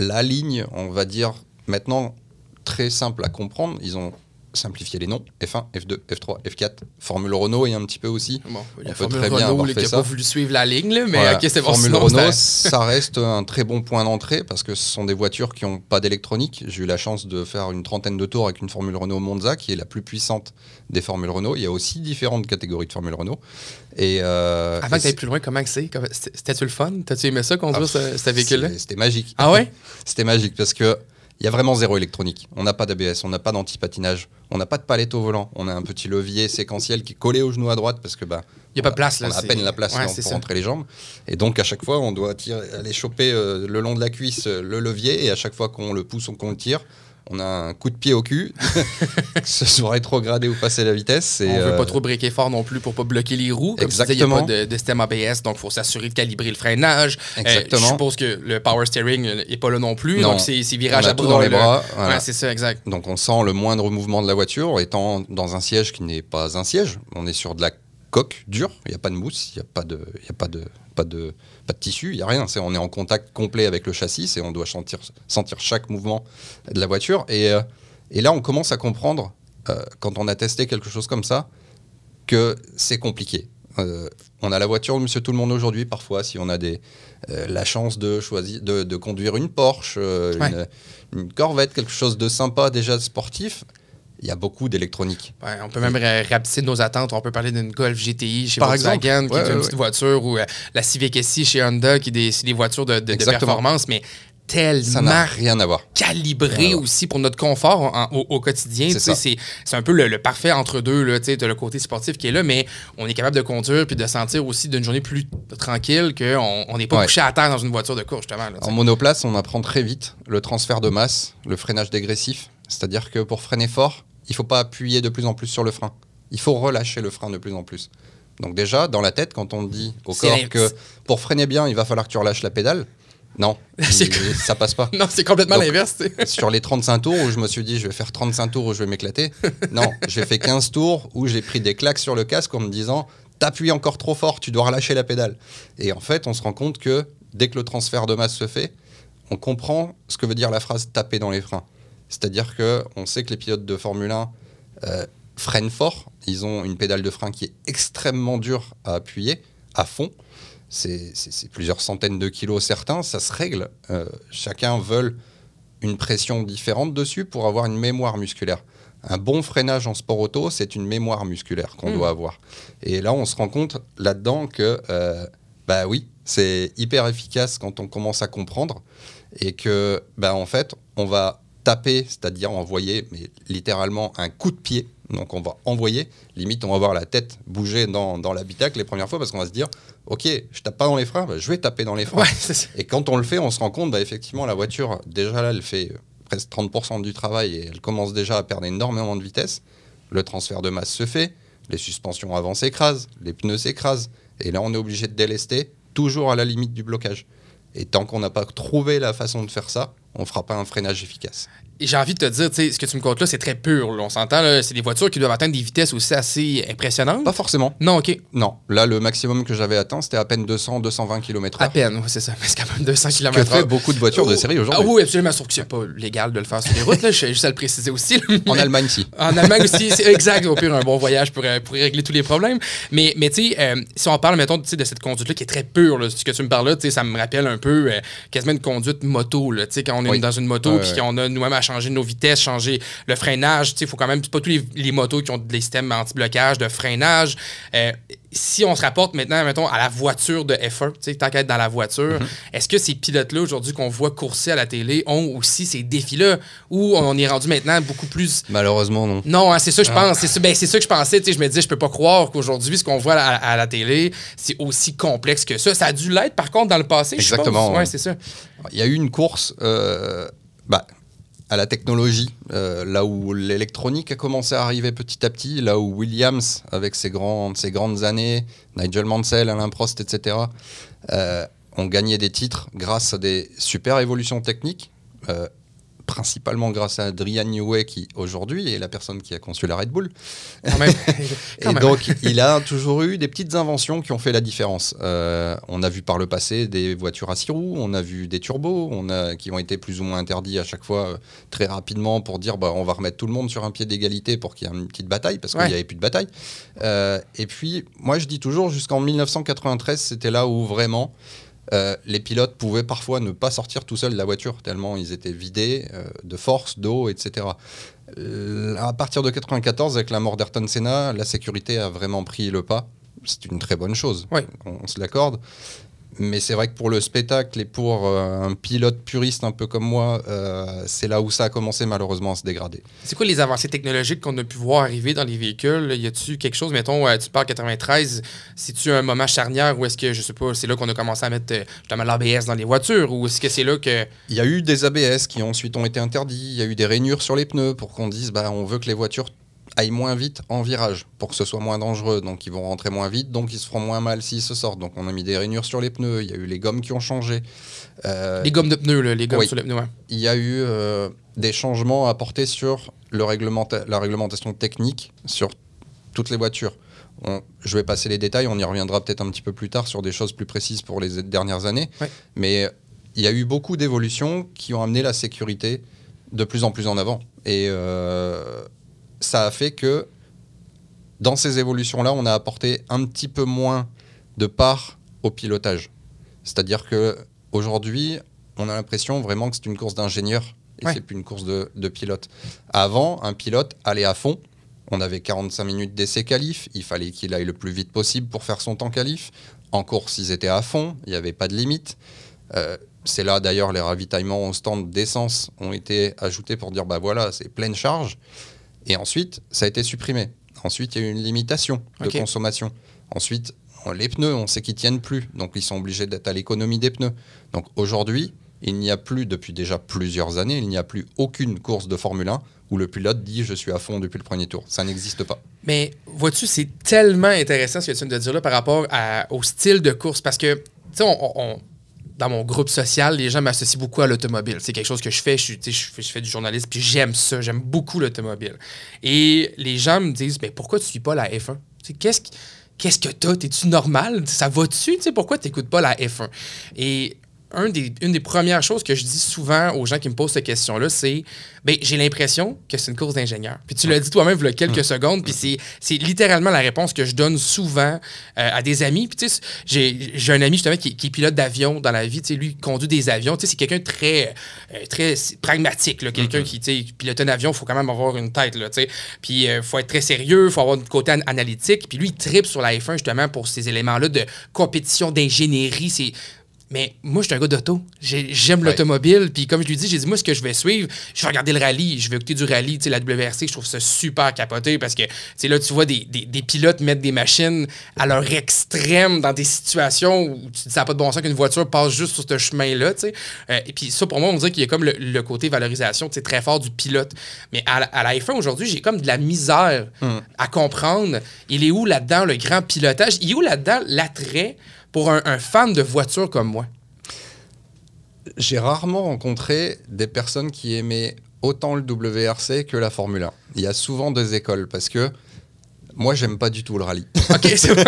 la ligne, on va dire maintenant très simple à comprendre. Ils ont simplifier les noms, F un, F deux, F trois, F quatre, Formule Renault et un petit peu aussi. Bon, on peut Formule très Renault, bien avoir fait ça. Qui n'a pas voulu suivre la ligne, là, mais voilà. Okay, c'est bon. Formule sinon, Renault, ça reste un très bon point d'entrée parce que ce sont des voitures qui n'ont pas d'électronique. J'ai eu la chance de faire une trentaine de tours avec une Formule Renault Monza qui est la plus puissante des Formules Renault. Il y a aussi différentes catégories de Formule Renault. Et euh, avant et que tu ailles plus loin, comment c'est? C'était-tu le fun? T'as-tu aimé ça conduire ah, ce, ce véhicule-là? C'était magique. Ah ouais? C'était magique parce que il y a vraiment zéro électronique. On n'a pas d'A B S, on n'a pas d'antipatinage, on n'a pas de palette au volant, on a un petit levier séquentiel qui est collé au genou à droite parce que bah, il y a pas de place là, on a à peine la place ouais, non, pour ça. Rentrer les jambes. Et donc à chaque fois, on doit tirer, aller choper euh, le long de la cuisse euh, le levier et à chaque fois qu'on le pousse ou qu'on le tire, on a un coup de pied au cul, que ce soit rétrogradé ou passer la vitesse. Et on ne euh... veut pas trop briquer fort non plus pour ne pas bloquer les roues. Comme exactement. Il n'y a pas de, de système A B S, donc il faut s'assurer de calibrer le freinage. Exactement. Euh, je suppose que le power steering n'est pas là non plus. Non. Donc c'est, c'est virage à bout dans les le... bras. Voilà. Ouais, c'est ça, exact. Donc on sent le moindre mouvement de la voiture, étant dans un siège qui n'est pas un siège. On est sur de la coque dure, il n'y a pas de mousse, il n'y a pas de, y a pas de, pas de, pas de tissu, il n'y a rien. C'est, on est en contact complet avec le châssis et on doit sentir, sentir chaque mouvement de la voiture. Et, euh, et là, on commence à comprendre, euh, quand on a testé quelque chose comme ça, que c'est compliqué. Euh, on a la voiture de Monsieur Tout-le-Monde aujourd'hui, parfois, si on a des, euh, la chance de, choisir, de, de conduire une Porsche, euh, ouais. une, une Corvette, quelque chose de sympa, déjà sportif. Il y a beaucoup d'électronique. Ouais, on peut même oui. rapetisser nos attentes. On peut parler d'une Golf G T I chez Par Volkswagen, exemple. qui ouais, est une ouais, petite ouais. voiture, ou euh, la Civic Si chez Honda, qui est des, c'est des voitures de, de, de performance, mais tellement calibrées aussi pour notre confort en, en, au, au quotidien. C'est, c'est, c'est un peu le, le parfait entre-deux. Tu as le côté sportif qui est là, mais on est capable de conduire puis de sentir aussi d'une journée plus tranquille qu'on n'est pas ouais. couché à terre dans une voiture de course, justement. Là, en monoplace, on apprend très vite le transfert de masse, le freinage dégressif. C'est-à-dire que pour freiner fort, il ne faut pas appuyer de plus en plus sur le frein. Il faut relâcher le frein de plus en plus. Donc déjà, dans la tête, quand on dit au c'est corps rien. que pour freiner bien, il va falloir que tu relâches la pédale, non, il, ça passe pas. Non, c'est complètement Donc, l'inverse. T'sais. Sur les trente-cinq tours où je me suis dit je vais faire trente-cinq tours où je vais m'éclater, non, j'ai fait quinze tours où j'ai pris des claques sur le casque en me disant t'appuies encore trop fort, tu dois relâcher la pédale. Et en fait, on se rend compte que dès que le transfert de masse se fait, on comprend ce que veut dire la phrase taper dans les freins. C'est-à-dire qu'on sait que les pilotes de Formule un euh, freinent fort. Ils ont une pédale de frein qui est extrêmement dure à appuyer, à fond. C'est, c'est, c'est plusieurs centaines de kilos certains. Ça se règle. Euh, chacun veut une pression différente dessus pour avoir une mémoire musculaire. Un bon freinage en sport auto, c'est une mémoire musculaire qu'on mmh. doit avoir. Et là, on se rend compte là-dedans que, euh, bah oui, c'est hyper efficace quand on commence à comprendre. Et que, bah en fait, on va taper, c'est-à-dire envoyer, mais littéralement un coup de pied. Donc on va envoyer, limite on va voir la tête bouger dans, dans l'habitacle les premières fois parce qu'on va se dire « Ok, je tape pas dans les freins, bah, je vais taper dans les freins. Ouais, » Et quand on le fait, on se rend compte, bah, effectivement, la voiture, déjà là, elle fait presque trente pour cent du travail et elle commence déjà à perdre énormément de vitesse. Le transfert de masse se fait, les suspensions avant s'écrasent, les pneus s'écrasent. Et là, on est obligé de délester, toujours à la limite du blocage. Et tant qu'on n'a pas trouvé la façon de faire ça, on ne fera pas un freinage efficace. Et j'ai envie de te dire, ce que tu me comptes là, c'est très pur. Là. On s'entend, là, c'est des voitures qui doivent atteindre des vitesses aussi assez impressionnantes. Pas forcément. Non, OK. Non, là, le maximum que j'avais atteint, c'était à peine deux cents, deux cent vingt kilomètres heure. À peine, oui, c'est ça. Mais c'est quand même deux cents kilomètres heure. Que fait beaucoup de voitures oh, de série aujourd'hui. Ah oui, absolument. Sauf que c'est pas légal de le faire sur les routes. Là. Je vais juste à le préciser aussi. En Allemagne, si. En Allemagne aussi, c'est exact. Au pire, un bon voyage pour, pour régler tous les problèmes. Mais, mais tu sais, euh, si on parle, mettons, de cette conduite-là qui est très pure, là, ce que tu me parles là, ça me rappelle un peu euh, quasiment une conduite moto, là, quand on est oui. dans une moto et euh, qu'on a nous-mêmes à changer nos vitesses, changer le freinage. Il faut quand même, c'est pas tous les, les motos qui ont des systèmes anti-blocage, de freinage. Euh, si on se rapporte maintenant, mettons, à la voiture de F un, tant qu'à être dans la voiture, mm-hmm. est-ce que ces pilotes-là, aujourd'hui, qu'on voit courser à la télé, ont aussi ces défis-là où on est rendu maintenant beaucoup plus... Malheureusement, non. Non, hein, c'est ça que je pense. Ah. C'est ça, ben, c'est ça que je pensais. Je me disais, je peux pas croire qu'aujourd'hui, ce qu'on voit à, à la télé, c'est aussi complexe que ça. Ça a dû l'être, par contre, dans le passé, je pense. Exactement. Ouais, c'est ça. Il y a eu une course... Euh, bah, à la technologie, euh, là où l'électronique a commencé à arriver petit à petit, là où Williams, avec ses, grands, ses grandes années, Nigel Mansell, Alain Prost, et cetera, euh, ont gagné des titres grâce à des super évolutions techniques. Euh, principalement grâce à Adrian Newey, qui aujourd'hui est la personne qui a conçu la Red Bull. Quand même. Quand et même. Donc, il a toujours eu des petites inventions qui ont fait la différence. Euh, on a vu par le passé des voitures à six roues, on a vu des turbos, on a, qui ont été plus ou moins interdits à chaque fois euh, très rapidement pour dire bah, on va remettre tout le monde sur un pied d'égalité pour qu'il y ait une petite bataille, parce ouais. qu'il n'y avait plus de bataille. Euh, et puis, moi, je dis toujours, jusqu'en dix-neuf cent quatre-vingt-treize, c'était là où vraiment... Euh, les pilotes pouvaient parfois ne pas sortir tout seuls de la voiture, tellement ils étaient vidés euh, de force, d'eau, et cetera. Euh, à partir de mille neuf cent quatre-vingt-quatorze, avec la mort d'Ayrton Senna, la sécurité a vraiment pris le pas. C'est une très bonne chose, oui. on, on se l'accorde. Mais c'est vrai que pour le spectacle et pour euh, un pilote puriste un peu comme moi, euh, c'est là où ça a commencé malheureusement à se dégrader. C'est quoi les avancées technologiques qu'on a pu voir arriver dans les véhicules? Y a-t-il quelque chose, mettons, euh, tu parles quatre-vingt-treize, c'est-tu un moment charnière ou est-ce que, je sais pas, c'est là qu'on a commencé à mettre euh, justement l'A B S dans les voitures ou est-ce que c'est là que... Il y a eu des A B S qui ensuite ont été interdits, il y a eu des rainures sur les pneus pour qu'on dise bah, on veut que les voitures aillent moins vite en virage pour que ce soit moins dangereux, donc ils vont rentrer moins vite, donc ils se feront moins mal s'ils se sortent. Donc on a mis des rainures sur les pneus, il y a eu les gommes qui ont changé. Euh, les gommes de pneus, le, les gommes oui. sur les pneus. Ouais. Il y a eu euh, des changements apportés sur le réglementa- la réglementation technique sur toutes les voitures. On, je vais passer les détails, on y reviendra peut-être un petit peu plus tard sur des choses plus précises pour les dernières années, ouais. mais il y a eu beaucoup d'évolutions qui ont amené la sécurité de plus en plus en avant. Et... Euh, ça a fait que, dans ces évolutions-là, on a apporté un petit peu moins de part au pilotage. C'est-à-dire qu'aujourd'hui, on a l'impression vraiment que c'est une course d'ingénieur et ouais. c'est plus une course de, de pilote. Avant, un pilote allait à fond. On avait quarante-cinq minutes d'essai qualif. Il fallait qu'il aille le plus vite possible pour faire son temps qualif. En course, ils étaient à fond. Il n'y avait pas de limite. Euh, c'est là, d'ailleurs, les ravitaillements au stand d'essence ont été ajoutés pour dire bah voilà, c'est pleine charge. Et ensuite, ça a été supprimé. Ensuite, il y a eu une limitation de okay. consommation. Ensuite, on, les pneus, on sait qu'ils ne tiennent plus. Donc, ils sont obligés d'être à l'économie des pneus. Donc, aujourd'hui, il n'y a plus, depuis déjà plusieurs années, il n'y a plus aucune course de Formule un où le pilote dit « je suis à fond depuis le premier tour ». Ça n'existe pas. Mais vois-tu, c'est tellement intéressant ce que tu viens de dire là par rapport à, au style de course. Parce que, tu sais, on... on, on dans mon groupe social, les gens m'associent beaucoup à l'automobile. C'est quelque chose que je fais. Je, je, je fais du journalisme, puis j'aime ça. J'aime beaucoup l'automobile. Et les gens me disent, mais pourquoi tu suis pas la F un? T'sais, qu'est-ce, qu'est-ce que t'as? T'es-tu normal? Ça va-tu? T'sais, pourquoi t'écoutes pas la F un? Et un des, une des premières choses que je dis souvent aux gens qui me posent cette question-là, c'est, ben j'ai l'impression que c'est une course d'ingénieur. Puis tu l'as dit toi-même il y a quelques mmh. secondes, puis c'est, c'est littéralement la réponse que je donne souvent euh, à des amis. Puis tu sais, j'ai, j'ai un ami justement qui, qui est pilote d'avion dans la vie, tu sais, lui, il conduit des avions. Tu sais, c'est quelqu'un de très, euh, très pragmatique, là, quelqu'un mmh. qui, tu sais, pilote un avion, il faut quand même avoir une tête, là, tu sais. Puis il euh, faut être très sérieux, il faut avoir un côté an- analytique. Puis lui, il tripe sur la F un justement pour ces éléments-là de compétition, d'ingénierie, c'est... Mais moi, je suis un gars d'auto. J'ai, j'aime ouais. l'automobile. Puis comme je lui dis, j'ai dit, moi, ce que je vais suivre, je vais regarder le rallye. Je vais écouter du rallye. Tu sais, la W R C, je trouve ça super capoté parce que, tu sais, là, tu vois des, des, des pilotes mettre des machines à leur extrême dans des situations où tu dis, ça n'a pas de bon sens qu'une voiture passe juste sur ce chemin-là, tu sais. Euh, et puis ça, pour moi, on dirait qu'il y a comme le, le côté valorisation, tu sais, très fort du pilote. Mais à, à la F un, aujourd'hui, j'ai comme de la misère mm. à comprendre. Il est où là-dedans le grand pilotage? Il est où là-dedans l'attrait pour un, un fan de voiture comme moi? J'ai rarement rencontré des personnes qui aimaient autant le W R C que la Formule un. Il y a souvent deux écoles, parce que moi, j'aime pas du tout le rallye. OK, c'est vrai.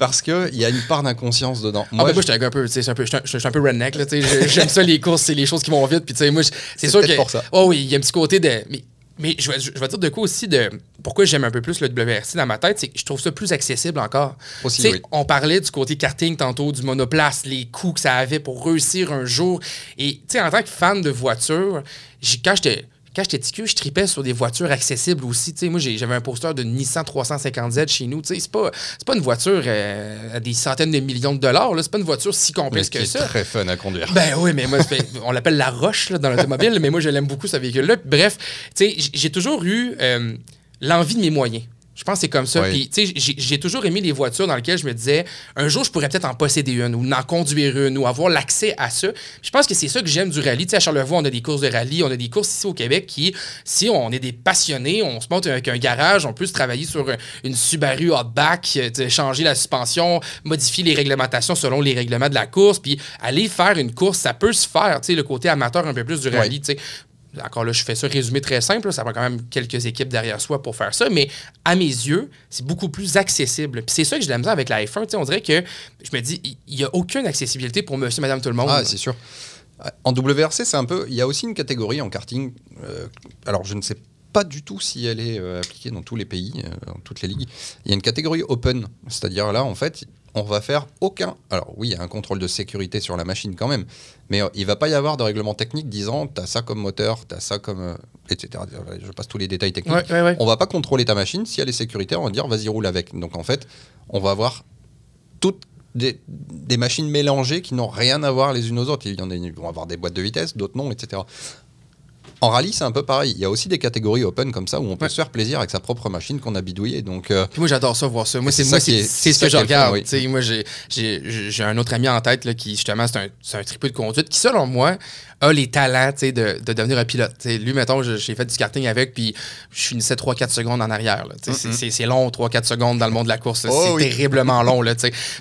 Parce qu'il y a une part d'inconscience dedans. Moi, ah, ben, moi je suis un peu, tu sais, je suis un peu redneck, là, tu sais, j'aime ça, les courses, c'est les choses qui vont vite, puis tu sais, moi, je, c'est, c'est sûr que... Pour ça. Oh oui, il y a un petit côté de... Mais... Mais je vais, je vais dire de quoi aussi de pourquoi j'aime un peu plus le W R C dans ma tête, c'est que je trouve ça plus accessible encore. Aussi, oui. On parlait du côté karting tantôt, du monoplace, les coûts que ça avait pour réussir un jour. Et tu sais, en tant que fan de voiture, j'ai, quand j'étais... Quand j'étais petit cul, je tripais sur des voitures accessibles aussi. T'sais, moi, j'ai, j'avais un poster de Nissan trois cent cinquante Z chez nous. T'sais, c'est pas, c'est pas une voiture euh, à des centaines de millions de dollars. Là. C'est pas une voiture si complexe que ça. C'est très fun à conduire. Ben oui, mais moi, on l'appelle la roche là, dans l'automobile, mais moi, je l'aime beaucoup, ce véhicule-là. Bref, j'ai toujours eu euh, l'envie de mes moyens. Je pense que c'est comme ça. Oui. Puis, tu sais, j'ai, j'ai toujours aimé les voitures dans lesquelles je me disais, un jour, je pourrais peut-être en posséder une ou en conduire une ou avoir l'accès à ça. Je pense que c'est ça que j'aime du rallye. Tu sais, à Charlevoix, on a des courses de rallye, on a des courses ici au Québec qui, si on est des passionnés, on se monte avec un garage, on peut se travailler sur une Subaru Outback, changer la suspension, modifier les réglementations selon les règlements de la course, puis aller faire une course, ça peut se faire, tu sais, le côté amateur un peu plus du rallye, oui. Tu sais. Encore là, je fais ça résumé très simple. Là, ça prend quand même quelques équipes derrière soi pour faire ça. Mais à mes yeux, c'est beaucoup plus accessible. Puis c'est ça que j'ai de la misère avec la F un. T'sais, on dirait que je me dis, il n'y a aucune accessibilité pour monsieur, madame, tout le monde. Ah, c'est sûr. En W R C, c'est un peu... Il y a aussi une catégorie en karting. Euh, alors, je ne sais pas du tout si elle est euh, appliquée dans tous les pays, euh, dans toutes les ligues. Il y a une catégorie open. C'est-à-dire là, en fait... on va faire aucun... Alors oui, il y a un contrôle de sécurité sur la machine quand même, mais euh, il ne va pas y avoir de règlement technique disant « t'as ça comme moteur, t'as ça comme... Euh, » et cetera. Je passe tous les détails techniques. Ouais, ouais, ouais. On ne va pas contrôler ta machine. Si elle est sécuritaire, on va dire « vas-y, roule avec ». Donc en fait, on va avoir toutes des, des machines mélangées qui n'ont rien à voir les unes aux autres. Il y en a, ils vont avoir des boîtes de vitesse, d'autres non, et cetera. En rallye, c'est un peu pareil. Il y a aussi des catégories open comme ça où on peut ouais. se faire plaisir avec sa propre machine qu'on a bidouillée. Donc, euh... moi, j'adore ça, voir ça. Moi, c'est, c'est, moi, c'est, est, c'est, c'est ce que je regarde. Fond, oui. Moi, j'ai, j'ai, j'ai un autre ami en tête là, qui, justement, c'est un, c'est un tripeux de conduite qui, selon moi, a les talents de, de devenir un pilote. T'sais, lui, mettons, j'ai fait du karting avec, puis je finissais trois quatre secondes en arrière. Là, mm-hmm. c'est, c'est, c'est long, trois quatre secondes dans le monde de la course. Oh, c'est oui. terriblement long. Là,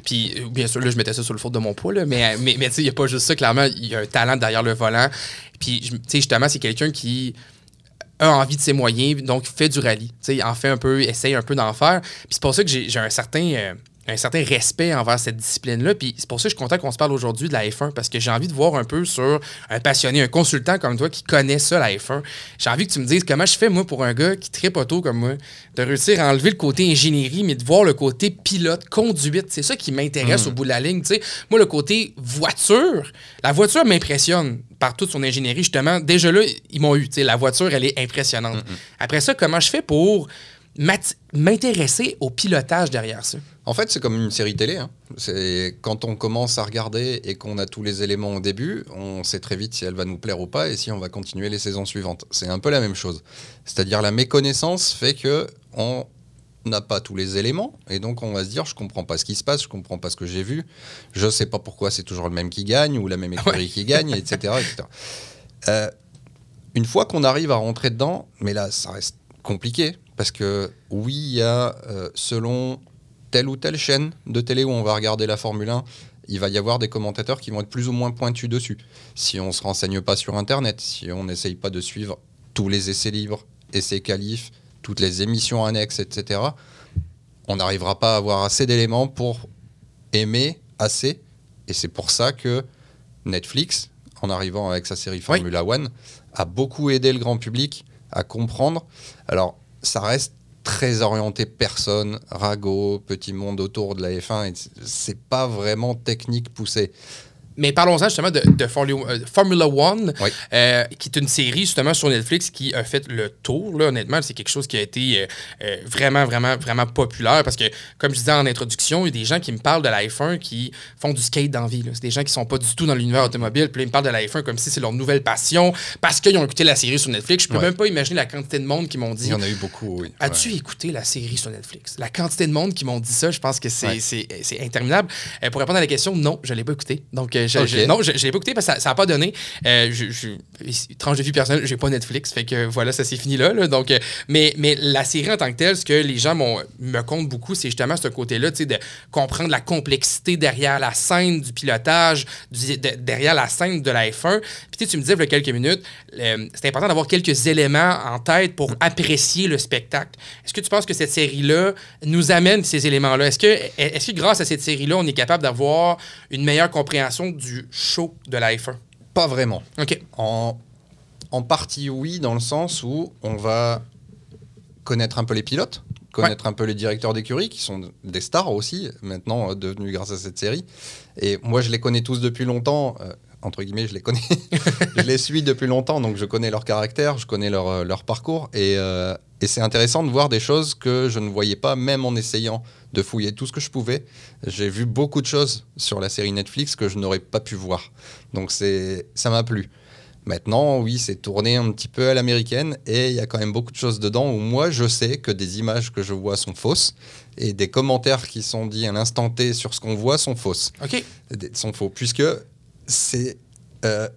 puis, bien sûr, là, je mettais ça sur le faute de mon poids. Là, mais mais, mais il n'y a pas juste ça. Clairement, il y a un talent derrière le volant. Puis, tu sais, justement, c'est quelqu'un qui a envie de ses moyens, donc fait du rallye. Tu sais, il en fait un peu, essaye un peu d'en faire. Puis c'est pour ça que j'ai, j'ai un certain... Euh un certain respect envers cette discipline-là. Puis c'est pour ça que je suis content qu'on se parle aujourd'hui de la F un, parce que j'ai envie de voir un peu sur un passionné, un consultant comme toi qui connaît ça, la F un. J'ai envie que tu me dises comment je fais, moi, pour un gars qui tripe auto comme moi, de réussir à enlever le côté ingénierie, mais de voir le côté pilote, conduite. C'est ça qui m'intéresse mmh. au bout de la ligne. T'sais, moi, le côté voiture, la voiture m'impressionne par toute son ingénierie, justement. Déjà là, ils m'ont eu. T'sais, la voiture, elle est impressionnante. Mmh. Après ça, comment je fais pour mat- m'intéresser au pilotage derrière ça? En fait, c'est comme une série télé. Hein. C'est, quand on commence à regarder et qu'on a tous les éléments au début, on sait très vite si elle va nous plaire ou pas et si on va continuer les saisons suivantes. C'est un peu la même chose. C'est-à-dire la méconnaissance fait qu'on n'a pas tous les éléments et donc on va se dire « je comprends pas ce qui se passe, je comprends pas ce que j'ai vu, je sais pas pourquoi c'est toujours le même qui gagne ou la même écurie ouais. qui gagne, et cetera et cetera » euh, Une fois qu'on arrive à rentrer dedans, mais là, ça reste compliqué parce que oui, il y a euh, selon... telle ou telle chaîne de télé où on va regarder la Formule un, il va y avoir des commentateurs qui vont être plus ou moins pointus dessus. Si on ne se renseigne pas sur Internet, si on n'essaye pas de suivre tous les essais libres, essais qualifs, toutes les émissions annexes, et cetera, on n'arrivera pas à avoir assez d'éléments pour aimer assez. Et c'est pour ça que Netflix, en arrivant avec sa série Formula oui. un, a beaucoup aidé le grand public à comprendre. Alors, ça reste très orienté personne, ragot, petit monde autour de la F un, c'est pas vraiment technique poussée. Mais parlons-en justement de, de Formula one, oui. euh, qui est une série justement sur Netflix qui a fait le tour. Là, honnêtement, c'est quelque chose qui a été euh, vraiment, vraiment, vraiment populaire parce que, comme je disais en introduction, il y a des gens qui me parlent de la F un qui font du skate dans la vie. Là. C'est des gens qui sont pas du tout dans l'univers automobile. Puis là, ils me parlent de la F un comme si c'est leur nouvelle passion parce qu'ils ont écouté la série sur Netflix. Je peux ouais. même pas imaginer la quantité de monde qui m'ont dit... Il y en a eu beaucoup, oui. As-tu ouais. écouté la série sur Netflix? La quantité de monde qui m'ont dit ça, je pense que c'est, ouais. c'est, c'est interminable. Euh, pour répondre à la question, non, je l'ai pas écouté. Donc, euh, Je, okay. je, non, je, je l'ai pas écouté parce que ça n'a pas donné. Euh, je, je, tranche de vue personnelle, j'ai pas Netflix, fait que voilà, ça s'est fini là. là donc, mais, mais la série en tant que telle, ce que les gens m'ont, me comptent beaucoup, c'est justement ce côté-là, tu sais, de comprendre la complexité derrière la scène du pilotage, du, de, derrière la scène de la F un. Puis tu me disais il y a quelques minutes, euh, c'est important d'avoir quelques éléments en tête pour apprécier le spectacle. Est-ce que tu penses que cette série-là nous amène ces éléments-là? Est-ce que, est-ce que grâce à cette série-là, on est capable d'avoir une meilleure compréhension du show de la F un? Pas vraiment. Okay. En, en partie, oui, dans le sens où on va connaître un peu les pilotes, connaître ouais. un peu les directeurs d'écurie, qui sont des stars aussi, maintenant euh, devenus grâce à cette série. Et moi, je les connais tous depuis longtemps. Euh, entre guillemets, je les connais. Je les suis depuis longtemps, donc je connais leur caractère, je connais leur, leur parcours. Et, euh, et c'est intéressant de voir des choses que je ne voyais pas, même en essayant de fouiller tout ce que je pouvais. J'ai vu beaucoup de choses sur la série Netflix que je n'aurais pas pu voir. Donc c'est, ça m'a plu. Maintenant, oui, c'est tourné un petit peu à l'américaine et il y a quand même beaucoup de choses dedans où moi, je sais que des images que je vois sont fausses et des commentaires qui sont dits à l'instant T sur ce qu'on voit sont fausses. Ok. Sont faux, puisque c'est... Euh,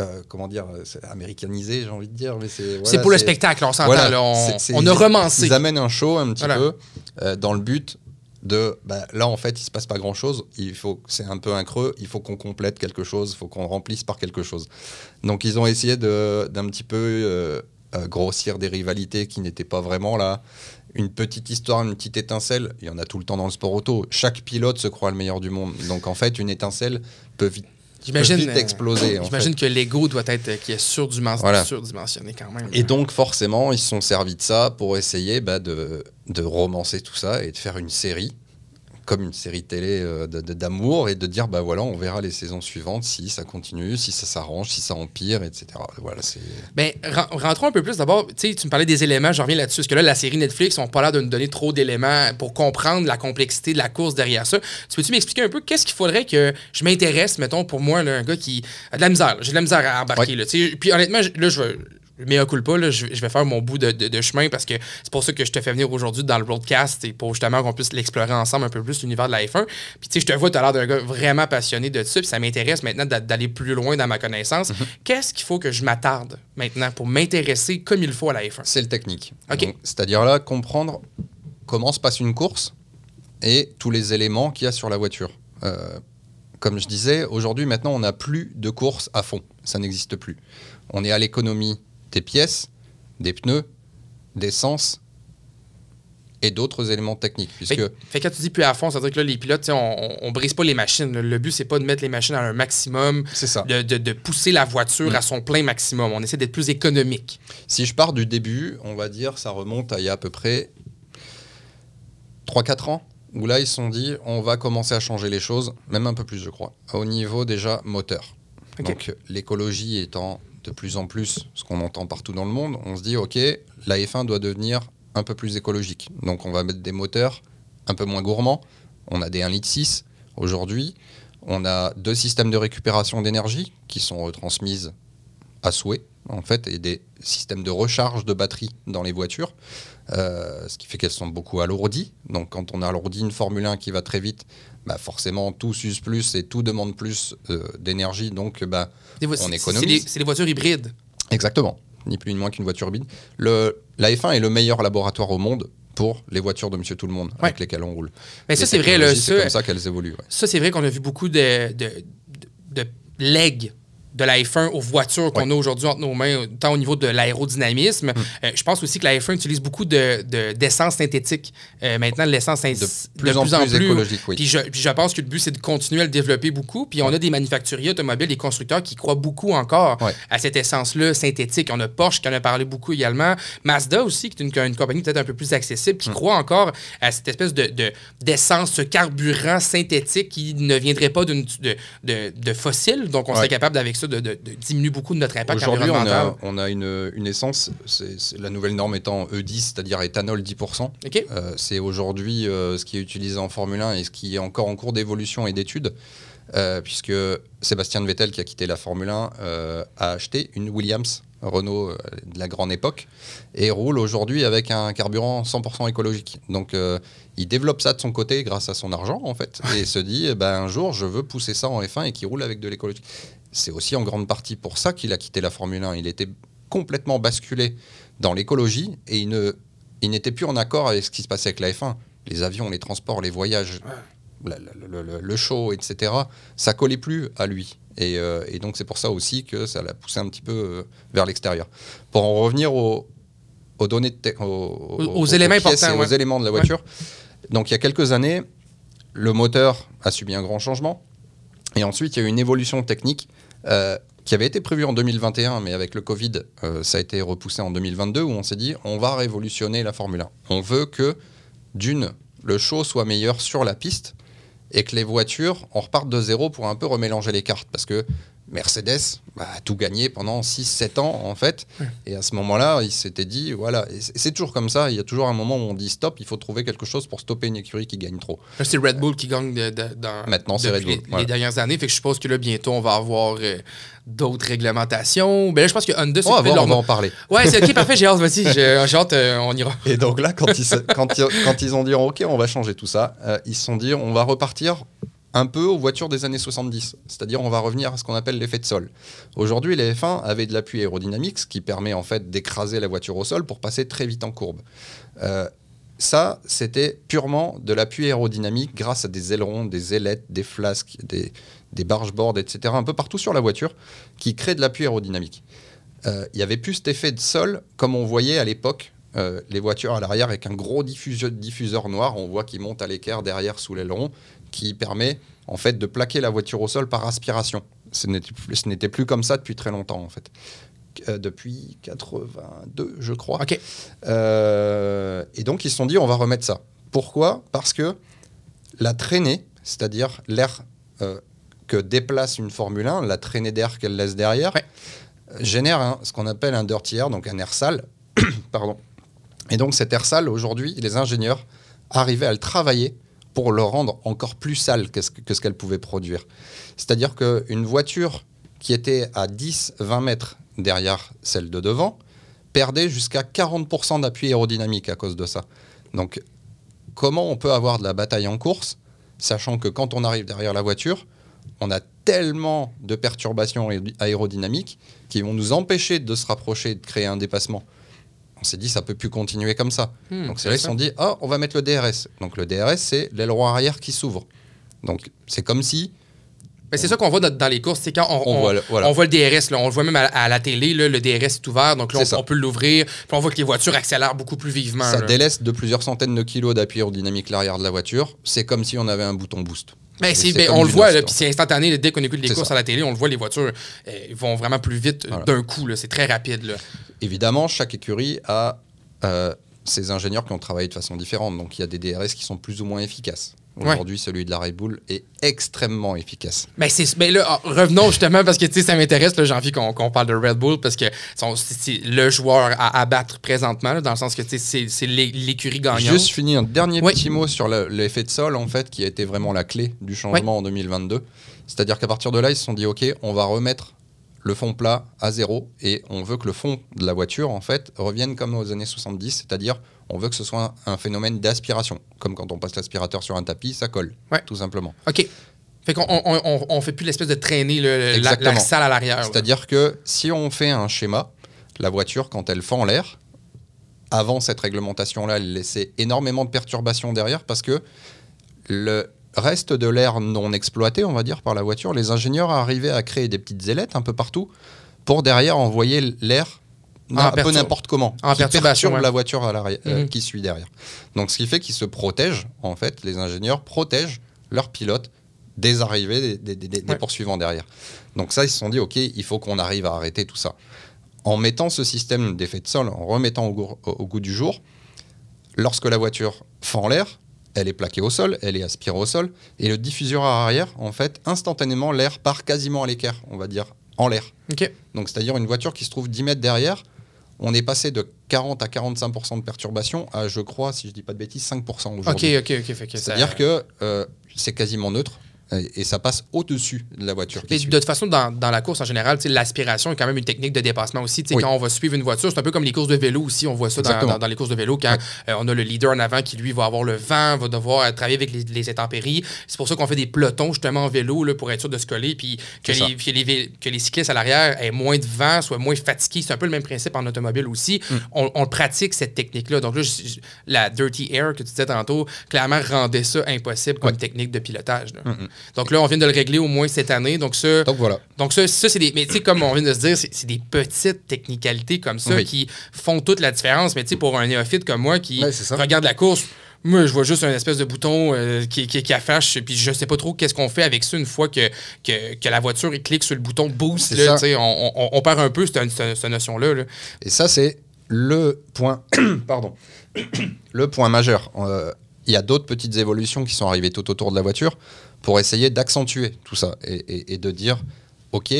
Euh, comment dire, c'est américanisé, j'ai envie de dire, mais c'est voilà, c'est pour c'est, le spectacle, on s'entend, voilà, là, on, c'est, c'est, on a romancé. Ils amènent un show un petit voilà. peu euh, dans le but de bah, là en fait il se passe pas grand chose, il faut c'est un peu un creux, il faut qu'on complète quelque chose, il faut qu'on remplisse par quelque chose. Donc ils ont essayé de d'un petit peu euh, grossir des rivalités qui n'étaient pas vraiment là. Une petite histoire, une petite étincelle, il y en a tout le temps dans le sport auto. Chaque pilote se croit le meilleur du monde, donc en fait une étincelle peut vite J'imagine, vite exploser, euh, j'imagine que l'ego doit être euh, qui est surdimension, voilà. surdimensionné quand même. Et donc forcément, ils se sont servis de ça pour essayer bah, de, de romancer tout ça et de faire une série, comme une série télé euh, de, de, d'amour, et de dire, bah voilà, on verra les saisons suivantes si ça continue, si ça s'arrange, si ça empire, et cetera. Voilà, c'est... Ben, re- rentrons un peu plus d'abord, tu sais, tu me parlais des éléments, je reviens là-dessus, parce que là, la série Netflix, on n'a pas l'air de nous donner trop d'éléments pour comprendre la complexité de la course derrière ça. Tu peux-tu m'expliquer un peu qu'est-ce qu'il faudrait que je m'intéresse, mettons, pour moi, là, un gars qui a de la misère, là, j'ai de la misère à embarquer, ouais. là, tu sais, puis honnêtement, là, je veux... Mais un coup de pas, là, je vais faire mon bout de, de, de chemin parce que c'est pour ça que je te fais venir aujourd'hui dans le broadcast et pour justement qu'on puisse l'explorer ensemble un peu plus, l'univers de la F un. Puis tu sais, je te vois, tu as l'air d'un gars vraiment passionné de ça, puis ça m'intéresse maintenant d'a, d'aller plus loin dans ma connaissance. Mm-hmm. Qu'est-ce qu'il faut que je m'attarde maintenant pour m'intéresser comme il faut à la F un? C'est le technique. Okay. Donc, c'est-à-dire là, comprendre comment se passe une course et tous les éléments qu'il y a sur la voiture. Euh, comme je disais, aujourd'hui, maintenant, on n'a plus de course à fond. Ça n'existe plus. On est à l'économie des pièces, des pneus, d'essence et d'autres éléments techniques. Puisque... Fait, fait quand tu dis plus à fond, c'est-à-dire que là, les pilotes, on, on brise pas les machines. Le but, c'est pas de mettre les machines à un maximum, c'est ça. De, de, de pousser la voiture mmh. à son plein maximum. On essaie d'être plus économique. Si je pars du début, on va dire ça remonte à il y a à peu près trois quatre ans, où là, ils se sont dit, on va commencer à changer les choses, même un peu plus, je crois, au niveau déjà moteur. Okay. Donc, l'écologie étant... de plus en plus ce qu'on entend partout dans le monde, on se dit, OK, la F un doit devenir un peu plus écologique. Donc, on va mettre des moteurs un peu moins gourmands. On a des un virgule six litres aujourd'hui. On a deux systèmes de récupération d'énergie qui sont retransmises à souhait, en fait, et des systèmes de recharge de batterie dans les voitures, euh, ce qui fait qu'elles sont beaucoup alourdies. Donc, quand on alourdit une Formule un qui va très vite, bah forcément, tout s'use plus et tout demande plus euh, d'énergie, donc bah, vo- on économise. C'est les, c'est les voitures hybrides. Exactement, ni plus ni moins qu'une voiture hybride. Le, la F un est le meilleur laboratoire au monde pour les voitures de Monsieur Tout-le-Monde, ouais. avec lesquelles on roule. Mais les ça, c'est vrai. Là, c'est ça, comme ça qu'elles évoluent. Ouais. Ça, c'est vrai qu'on a vu beaucoup de, de, de, de legs de la F un aux voitures qu'on ouais. a aujourd'hui entre nos mains, tant au niveau de l'aérodynamisme. Mmh. Euh, je pense aussi que la F un utilise beaucoup de, de, d'essence synthétique. Euh, maintenant, l'essence synthétique de, de plus en plus, en plus écologique, oui. Puis je, puis je pense que le but, c'est de continuer à le développer beaucoup. Puis on ouais. a des manufacturiers automobiles, des constructeurs qui croient beaucoup encore ouais. à cette essence-là synthétique. On a Porsche qui en a parlé beaucoup également. Mazda aussi, qui est une, une compagnie peut-être un peu plus accessible, qui mmh. croit encore à cette espèce de, de, d'essence, ce carburant synthétique qui ne viendrait pas d'une, de, de, de fossile. Donc, on ouais. serait capable d'avec De, de, de diminuer beaucoup de notre impact environnemental. Aujourd'hui, on a, on a une, une essence, c'est, c'est la nouvelle norme étant E dix, c'est-à-dire éthanol dix pour cent. Okay. Euh, c'est aujourd'hui euh, ce qui est utilisé en Formule un et ce qui est encore en cours d'évolution et d'étude, euh, puisque Sébastien Vettel, qui a quitté la Formule un, euh, a acheté une Williams Renault euh, de la grande époque et roule aujourd'hui avec un carburant cent pour cent écologique. Donc, euh, il développe ça de son côté grâce à son argent, en fait, et se dit, eh ben, un jour, je veux pousser ça en F un et qu'il roule avec de l'écologique. C'est aussi en grande partie pour ça qu'il a quitté la Formule un. Il était complètement basculé dans l'écologie et il, ne, il n'était plus en accord avec ce qui se passait avec la F un. Les avions, les transports, les voyages, la, la, la, le show, et cetera. Ça ne collait plus à lui. Et, euh, et donc, c'est pour ça aussi que ça l'a poussé un petit peu euh, vers l'extérieur. Pour en revenir aux, aux données, de te- aux, aux, aux, aux éléments importants, ouais. aux éléments de la voiture. Ouais. Donc, il y a quelques années, le moteur a subi un grand changement. Et ensuite, il y a eu une évolution technique euh, qui avait été prévue en deux mille vingt et un, mais avec le Covid, euh, ça a été repoussé en deux mille vingt-deux, où on s'est dit, on va révolutionner la Formule un. On veut que, d'une, le show soit meilleur sur la piste, et que les voitures, on reparte de zéro pour un peu remélanger les cartes, parce que Mercedes bah, a tout gagné pendant six sept ans, en fait. Ouais. Et à ce moment-là, il s'était dit, voilà, et c'est, c'est toujours comme ça, il y a toujours un moment où on dit stop, il faut trouver quelque chose pour stopper une écurie qui gagne trop. Là, c'est Red Bull qui gagne de, de, dans, Maintenant, c'est Red Bull. Les, voilà. les dernières années, fait que je suppose que là, bientôt, on va avoir euh, d'autres réglementations. Mais là, je pense que Honda... On va, voir, on va en parler. Ouais, c'est OK, parfait, j'ai hâte, vas-y, j'ai, j'ai hâte, euh, on ira. Et donc là, quand ils, quand, ils, quand ils ont dit, OK, on va changer tout ça, euh, ils se sont dit, on va repartir un peu aux voitures des années soixante-dix, c'est-à-dire on va revenir à ce qu'on appelle l'effet de sol. Aujourd'hui, les F un avaient de l'appui aérodynamique, ce qui permet en fait d'écraser la voiture au sol pour passer très vite en courbe. Euh, ça, c'était purement de l'appui aérodynamique grâce à des ailerons, des ailettes, des flasques, des, des barge-boards, et cetera, un peu partout sur la voiture, qui créent de l'appui aérodynamique. Il euh, n'y avait plus cet effet de sol comme on voyait à l'époque. Euh, les voitures à l'arrière avec un gros diffuseur, diffuseur noir, on voit qu'il monte à l'écart derrière sous l'aileron, qui permet en fait de plaquer la voiture au sol par aspiration. Ce n'était plus, ce n'était plus comme ça depuis très longtemps en fait. Euh, depuis quatre-vingt-deux je crois. Okay. Euh, et donc ils se sont dit on va remettre ça. Pourquoi ? Parce que la traînée, c'est-à-dire l'air euh, que déplace une Formule un, la traînée d'air qu'elle laisse derrière, ouais. euh, génère hein, ce qu'on appelle un dirty air, donc un air sale. Pardon. Et donc cet air sale, aujourd'hui, les ingénieurs arrivaient à le travailler pour le rendre encore plus sale que ce qu'elle pouvait produire. C'est-à-dire qu'une voiture qui était à dix à vingt mètres derrière celle de devant perdait jusqu'à quarante pour cent d'appui aérodynamique à cause de ça. Donc comment on peut avoir de la bataille en course, sachant que quand on arrive derrière la voiture, on a tellement de perturbations aérodynamiques qui vont nous empêcher de se rapprocher et de créer un dépassement. On s'est dit, ça ne peut plus continuer comme ça. Mmh, donc, c'est là qu'ils se sont dit, ah, on va mettre le D R S. Donc, le D R S, c'est l'aileron arrière qui s'ouvre. Donc, c'est comme si... Mais c'est ça qu'on voit dans les courses, c'est quand on, on, on, voit, le, voilà. on voit le D R S, là, on le voit même à, à la télé, là, le D R S est ouvert, donc là, on, on peut l'ouvrir, puis on voit que les voitures accélèrent beaucoup plus vivement. Ça là. Délaisse de plusieurs centaines de kilos d'appui aérodynamique l'arrière de la voiture, c'est comme si on avait un bouton boost. Ben c'est, ben on le voit, puis c'est instantané, là, dès qu'on écoute les c'est courses ça. À la télé, on le voit, les voitures euh, vont vraiment plus vite voilà. d'un coup, là, c'est très rapide. Là. Évidemment, chaque écurie a euh, ses ingénieurs qui ont travaillé de façon différente, donc il y a des D R S qui sont plus ou moins efficaces. Aujourd'hui, ouais. celui de la Red Bull est extrêmement efficace. Mais c'est, mais là, revenons justement parce que tu sais, ça m'intéresse, là, j'ai envie qu'on, qu'on parle de Red Bull parce que son, c'est, c'est le joueur à abattre présentement, là, dans le sens que tu sais, c'est, c'est l'écurie gagnante. Juste finir un dernier ouais. petit mot sur le, l'effet de sol, en fait, qui a été vraiment la clé du changement ouais. en deux mille vingt-deux. C'est-à-dire qu'à partir de là, ils se sont dit, OK, on va remettre le fond plat à zéro et on veut que le fond de la voiture, en fait, revienne comme aux années soixante-dix, c'est-à-dire on veut que ce soit un phénomène d'aspiration, comme quand on passe l'aspirateur sur un tapis, ça colle, ouais. tout simplement. OK. Fait qu'on on, on, on fait plus l'espèce de traîner le, la, la salle à l'arrière. C'est-à-dire ouais. que si on fait un schéma, la voiture, quand elle fend l'air, avant cette réglementation-là, elle laissait énormément de perturbations derrière parce que le reste de l'air non exploité, on va dire, par la voiture, les ingénieurs arrivaient à créer des petites ailettes un peu partout pour derrière envoyer l'air un peu perturbe. N'importe comment, en qui perturbe ouais. la voiture à l'arrière, euh, mm-hmm. qui suit derrière. Donc, ce qui fait qu'ils se protègent, en fait, les ingénieurs protègent leurs pilotes des arrivées, des, des, des, ouais. des poursuivants derrière. Donc ça, ils se sont dit, OK, il faut qu'on arrive à arrêter tout ça. En mettant ce système d'effet de sol, en remettant au goût, au goût du jour, lorsque la voiture fend l'air, elle est plaquée au sol, elle est aspirée au sol, et le diffuseur à arrière, en fait, instantanément, l'air part quasiment à l'écart, on va dire, en l'air. Okay. Donc, c'est-à-dire une voiture qui se trouve dix mètres derrière, on est passé de quarante à quarante-cinq pour cent de perturbation à, je crois, si je ne dis pas de bêtises, cinq pour cent aujourd'hui. Ok, ok, ok. Fait que c'est-à-dire ça... que euh, c'est quasiment neutre. Et ça passe au-dessus de la voiture. Qui de toute façon, dans, dans la course en général, l'aspiration est quand même une technique de dépassement aussi. Oui. Quand on va suivre une voiture, c'est un peu comme les courses de vélo aussi. On voit ça dans, dans, dans les courses de vélo quand oui. euh, on a le leader en avant qui, lui, va avoir le vent, va devoir travailler avec les, les intempéries. C'est pour ça qu'on fait des pelotons justement en vélo là, pour être sûr de se coller puis que les, que, les, que les cyclistes à l'arrière aient moins de vent, soient moins fatigués. C'est un peu le même principe en automobile aussi. Mm. On, on pratique cette technique-là. Donc là, je, la dirty air que tu disais tantôt, clairement rendait ça impossible comme oui. technique de pilotage. Là. Mm-hmm. Donc là, on vient de le régler au moins cette année. Donc ça, donc voilà. Donc ça, ça c'est des. Mais tu sais, comme on vient de se dire, c'est, c'est des petites technicalités comme ça oui. qui font toute la différence. Mais tu sais, pour un néophyte comme moi qui oui, regarde la course, moi, je vois juste un espèce de bouton euh, qui, qui, qui affiche. Puis je sais pas trop qu'est-ce qu'on fait avec ça une fois que, que, que la voiture clique sur le bouton boost. Là, on, on, on perd un peu cette, cette, cette notion-là. Là. Et ça, c'est le point. Pardon. Le point majeur. Euh, Il y a d'autres petites évolutions qui sont arrivées tout autour de la voiture pour essayer d'accentuer tout ça et, et, et de dire, OK,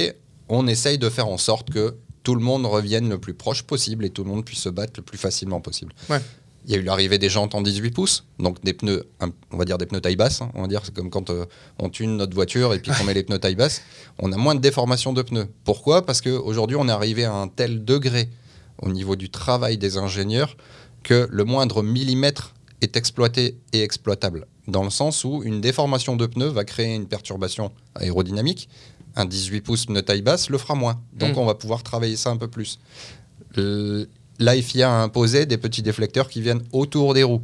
on essaye de faire en sorte que tout le monde revienne le plus proche possible et tout le monde puisse se battre le plus facilement possible. Ouais. Il y a eu l'arrivée des jantes en dix-huit pouces, donc des pneus, on va dire des pneus taille basse, hein, on va dire, c'est comme quand euh, on tune notre voiture et puis qu'on met les pneus taille basse, on a moins de déformation de pneus. Pourquoi ? Parce qu'aujourd'hui, on est arrivé à un tel degré au niveau du travail des ingénieurs que le moindre millimètre est exploité et exploitable, dans le sens où une déformation de pneus va créer une perturbation aérodynamique, un dix-huit pouces pneu taille basse le fera moins, donc mmh. on va pouvoir travailler ça un peu plus. Euh, La F I A a imposé des petits déflecteurs qui viennent autour des roues,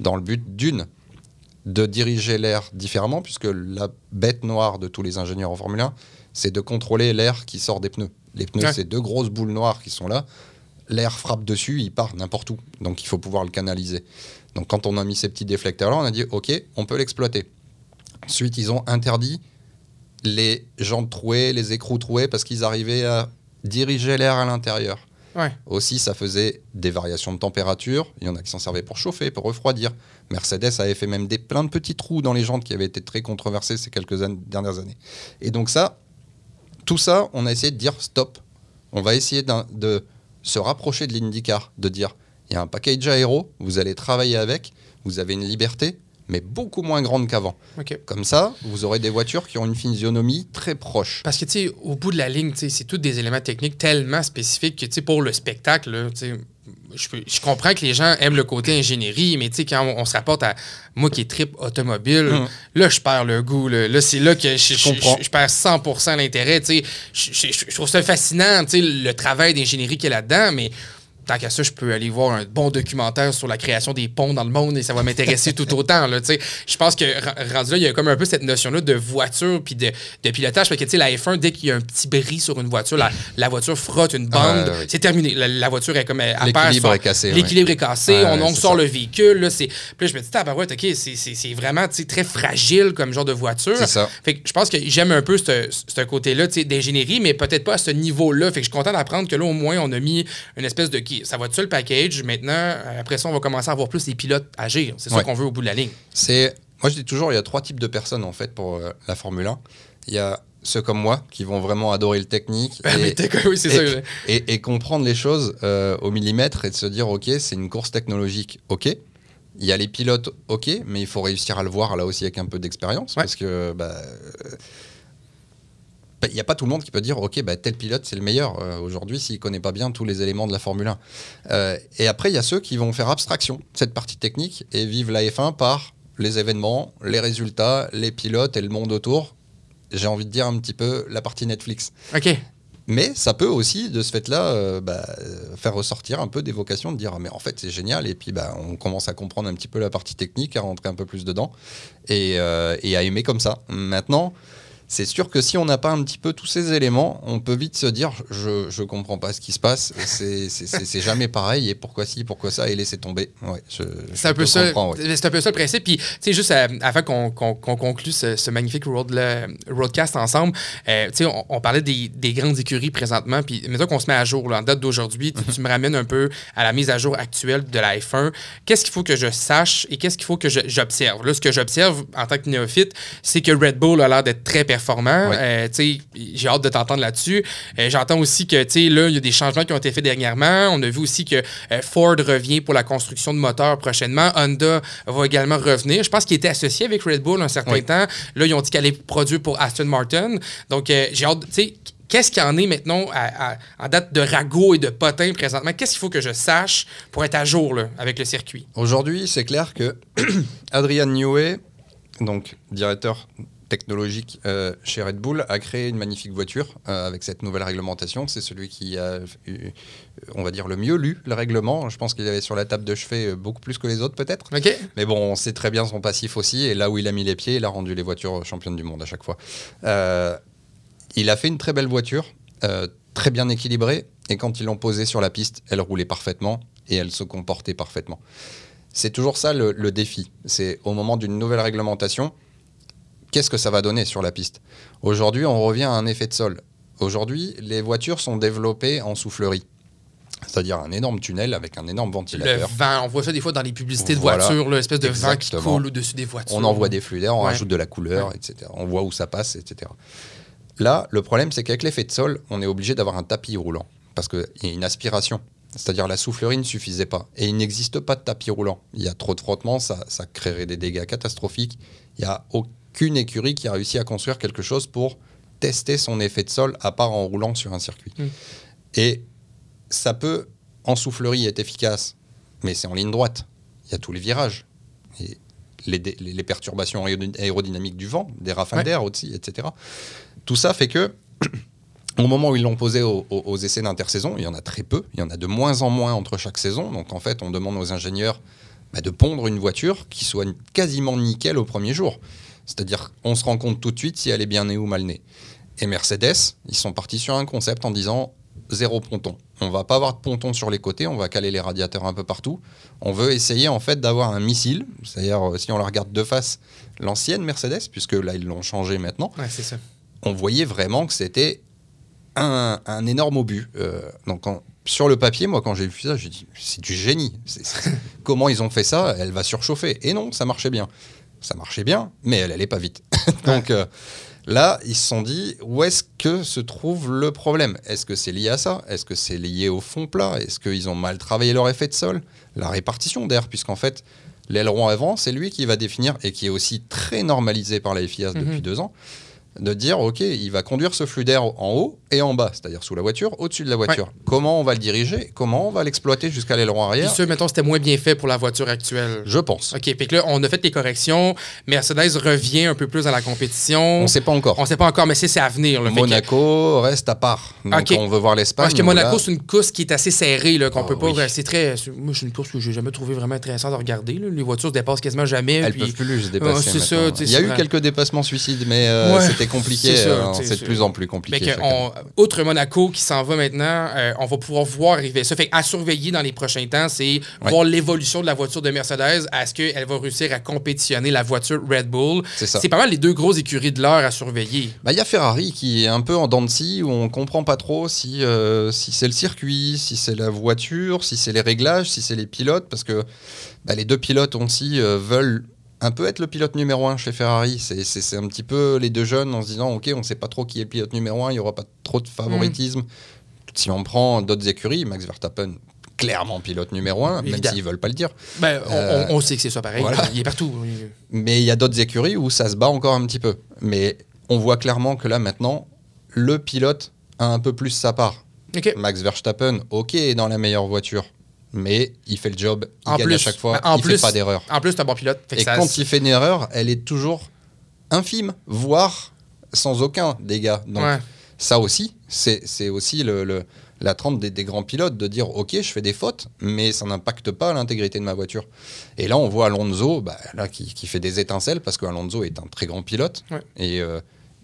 dans le but d'une, de diriger l'air différemment, puisque la bête noire de tous les ingénieurs en Formule un, c'est de contrôler l'air qui sort des pneus. Les pneus, ouais. c'est deux grosses boules noires qui sont là, l'air frappe dessus, il part n'importe où, donc il faut pouvoir le canaliser. Donc quand on a mis ces petits déflecteurs-là, on a dit « Ok, on peut l'exploiter ». Ensuite, ils ont interdit les jantes trouées, les écrous troués, parce qu'ils arrivaient à diriger l'air à l'intérieur. Ouais. Aussi, ça faisait des variations de température. Il y en a qui s'en servaient pour chauffer, pour refroidir. Mercedes avait fait même des, plein de petits trous dans les jantes qui avaient été très controversés ces quelques an- dernières années. Et donc ça, tout ça, on a essayé de dire stop. On va essayer de se rapprocher de l'IndyCar, de dire il y a un package aéro, vous allez travailler avec, vous avez une liberté, mais beaucoup moins grande qu'avant. Okay. Comme ça, vous aurez des voitures qui ont une physionomie très proche. Parce que, tu sais, au bout de la ligne, tu sais, c'est tous des éléments techniques tellement spécifiques que, tu sais, pour le spectacle, là, tu sais, je, peux, je comprends que les gens aiment le côté ingénierie, mais, tu sais, quand on, on se rapporte à moi qui est trip automobile, mmh. là, je perds le goût. Là, là c'est là que je, je, je, je perds cent pour cent l'intérêt, tu sais. Je, je, je trouve ça fascinant, tu sais, le travail d'ingénierie qu'il y a là-dedans, mais... Tant qu'à ça, je peux aller voir un bon documentaire sur la création des ponts dans le monde et ça va m'intéresser tout autant. Là, je pense que rendu là, il y a comme un peu cette notion-là de voiture puis de, de pilotage. Parce que la F un, dès qu'il y a un petit bris sur une voiture, la, la voiture frotte une bande. Ah, oui. C'est terminé. La, la voiture est comme... Elle, elle l'équilibre perd, est cassé. L'équilibre ouais. est cassé. Ah, on, on sort ça. Le véhicule. Là, c'est... Puis là, je me dis, ah, bah ouais, OK, c'est, c'est, c'est vraiment très fragile comme genre de voiture. C'est ça. Fait que je pense que j'aime un peu ce côté-là d'ingénierie, mais peut-être pas à ce niveau-là. Fait que je suis content d'apprendre que là, au moins, on a mis une espèce de... Ça va être ça le package. Maintenant, après ça, on va commencer à voir plus les pilotes agir. C'est ça ouais. qu'on veut au bout de la ligne. C'est... Moi, je dis toujours, il y a trois types de personnes, en fait, pour euh, la Formule un. Il y a ceux comme moi qui vont vraiment adorer le technique et, oui, c'est et, ça. Et, et comprendre les choses euh, au millimètre et de se dire, OK, c'est une course technologique, OK. Il y a les pilotes, OK, mais il faut réussir à le voir là aussi avec un peu d'expérience ouais. parce que... Bah, euh, il n'y a pas tout le monde qui peut dire « Ok, bah, tel pilote, c'est le meilleur euh, aujourd'hui s'il ne connaît pas bien tous les éléments de la Formule un. Euh, » Et après, il y a ceux qui vont faire abstraction de cette partie technique et vivre la F un par les événements, les résultats, les pilotes et le monde autour. J'ai envie de dire un petit peu la partie Netflix. Ok. Mais ça peut aussi, de ce fait-là, euh, bah, faire ressortir un peu des vocations, de dire « Ah, mais en fait, c'est génial » et puis bah, on commence à comprendre un petit peu la partie technique, à rentrer un peu plus dedans et, euh, et à aimer comme ça. Maintenant... C'est sûr que si on n'a pas un petit peu tous ces éléments, on peut vite se dire « je ne comprends pas ce qui se passe, c'est, c'est, c'est, c'est jamais pareil, et pourquoi ci, pourquoi ça, et laisser tomber ouais, ». C'est, ouais. c'est un peu ça le principe. Puis, tu sais, juste à, avant qu'on, qu'on, qu'on conclue ce, ce magnifique road, le, roadcast ensemble, euh, tu sais, on, on parlait des, des grandes écuries présentement, puis mettons qu'on se met à jour, là, en date d'aujourd'hui, tu, tu me ramènes un peu à la mise à jour actuelle de la F un. Qu'est-ce qu'il faut que je sache et qu'est-ce qu'il faut que je, j'observe? Là, ce que j'observe en tant que néophyte, c'est que Red Bull a l'air d'être très performant. Performant. Oui. Euh, j'ai hâte de t'entendre là-dessus. Euh, j'entends aussi que là, il y a des changements qui ont été faits dernièrement. On a vu aussi que euh, Ford revient pour la construction de moteurs prochainement. Honda va également revenir. Je pense qu'il était associé avec Red Bull un certain oui. temps. Là, ils ont dit qu'elle allait produire pour Aston Martin. Donc, euh, j'ai hâte... Qu'est-ce qu'il y en est maintenant à, à, en date de ragot et de potin présentement? Qu'est-ce qu'il faut que je sache pour être à jour là, avec le circuit? Aujourd'hui, c'est clair que Adrian Newey, donc directeur... technologique euh, chez Red Bull, a créé une magnifique voiture euh, avec cette nouvelle réglementation. C'est celui qui a, eu, on va dire, le mieux lu le règlement. Je pense qu'il avait sur la table de chevet beaucoup plus que les autres, peut-être. Okay. Mais bon, on sait très bien son passif aussi. Et là où il a mis les pieds, il a rendu les voitures championnes du monde à chaque fois. Euh, il a fait une très belle voiture, euh, très bien équilibrée. Et quand ils l'ont posée sur la piste, elle roulait parfaitement et elle se comportait parfaitement. C'est toujours ça le, le défi. C'est au moment d'une nouvelle réglementation, qu'est-ce que ça va donner sur la piste? Aujourd'hui, on revient à un effet de sol. Aujourd'hui, les voitures sont développées en soufflerie. C'est-à-dire un énorme tunnel avec un énorme ventilateur. Le vent, on voit ça des fois dans les publicités de voilà. voitures, l'espèce de Exactement. Vent qui coule au-dessus des voitures. On envoie des flux d'air, on ouais. rajoute de la couleur, ouais. et cetera. On voit où ça passe, et cetera. Là, le problème, c'est qu'avec l'effet de sol, on est obligé d'avoir un tapis roulant parce qu'il y a une aspiration. C'est-à-dire la soufflerie ne suffisait pas. Et il n'existe pas de tapis roulant. Il y a trop de frottements, ça, ça créerait des dégâts catastrophiques. Il n'y a aucune écurie qui a réussi à construire quelque chose pour tester son effet de sol, à part en roulant sur un circuit. Mmh. Et ça peut, en soufflerie, être efficace, mais c'est en ligne droite. Il y a tous les virages. Et les, dé- les perturbations aérodynamiques du vent, des rafales ouais. d'air aussi, et cetera. Tout ça fait que... Au moment où ils l'ont posé aux, aux, aux essais d'intersaison, il y en a très peu, il y en a de moins en moins entre chaque saison. Donc en fait, on demande aux ingénieurs bah, de pondre une voiture qui soit quasiment nickel au premier jour. C'est-à-dire on se rend compte tout de suite si elle est bien née ou mal née. Et Mercedes, ils sont partis sur un concept en disant zéro ponton. On ne va pas avoir de ponton sur les côtés, on va caler les radiateurs un peu partout. On veut essayer en fait d'avoir un missile. C'est-à-dire si on la regarde de face, l'ancienne Mercedes, puisque là ils l'ont changé maintenant, ouais, c'est ça. On voyait vraiment que c'était... Un, un énorme obus. Euh, donc en, sur le papier, moi, quand j'ai vu ça, j'ai dit c'est du génie. C'est, c'est, comment ils ont fait ça ? Elle va surchauffer. Et non, ça marchait bien. Ça marchait bien, mais elle allait pas vite. donc euh, là, ils se sont dit où est-ce que se trouve le problème ? Est-ce que c'est lié à ça ? Est-ce que c'est lié au fond plat ? Est-ce qu'ils ont mal travaillé leur effet de sol ? La répartition d'air, puisqu'en fait, l'aileron avant, c'est lui qui va définir et qui est aussi très normalisé par la F I A depuis mm-hmm. deux ans. De dire, ok, il va conduire ce flux d'air en haut et en bas, c'est-à-dire sous la voiture, au-dessus de la voiture. Ouais. Comment on va le diriger ? Comment on va l'exploiter jusqu'à l'aileron arrière ? Puis ça, mettons, c'était moins bien fait pour la voiture actuelle. Je pense. OK, puis là, on a fait les corrections. Mercedes revient un peu plus à la compétition. On ne sait pas encore. On ne sait pas encore, mais c'est, c'est à venir. Là, Monaco que... reste à part. Donc, okay. on veut voir l'Espagne. Parce que Monaco, là... c'est une course qui est assez serrée, là, qu'on ne ah, peut pas... Oui. C'est très... Moi, c'est une course que je n'ai jamais trouvé vraiment intéressante à regarder. Là. Les voitures ne dépassent quasiment jamais. Elles ne puis... peuvent plus se dépasser. Ah, c'est ça, il y a eu quelques dépassements suicides, mais... Euh, ouais. C'était compliqué, c'est, sûr, c'est, c'est de plus en plus compliqué. On, outre Monaco qui s'en va maintenant, euh, on va pouvoir voir arriver ça. Fait à surveiller dans les prochains temps, c'est ouais. voir l'évolution de la voiture de Mercedes. Est-ce qu'elle va réussir à compétitionner la voiture Red Bull? C'est, ça. c'est pas mal les deux grosses écuries de l'heure à surveiller. Bah, y a Ferrari qui est un peu en dents de scie où on comprend pas trop si, euh, si c'est le circuit, si c'est la voiture, si c'est les réglages, si c'est les pilotes, parce que bah, les deux pilotes aussi euh, veulent... un peu être le pilote numéro un chez Ferrari. C'est, c'est, c'est un petit peu les deux jeunes en se disant « Ok, on ne sait pas trop qui est le pilote numéro un, il n'y aura pas trop de favoritisme. Mmh. » Si on prend d'autres écuries, Max Verstappen, clairement pilote numéro un, même s'ils ne veulent pas le dire. Ben, on, euh, on sait que c'est ça pareil, voilà. Il est partout. Mais il y a d'autres écuries où ça se bat encore un petit peu. Mais on voit clairement que là, maintenant, le pilote a un peu plus sa part. Okay. Max Verstappen, ok, est dans la meilleure voiture. Mais il fait le job, il en gagne plus, à chaque fois, en il ne fait pas d'erreur. En plus, t'as bon pilote. Et quand s- il fait une erreur, elle est toujours infime, voire sans aucun dégât. Donc ouais. ça aussi, c'est, c'est aussi le, le, la trempe des, des grands pilotes de dire « Ok, je fais des fautes, mais ça n'impacte pas l'intégrité de ma voiture. » Et là, on voit Alonso bah, là, qui, qui fait des étincelles, parce qu'Alonso est un très grand pilote. Ouais. Et... Euh,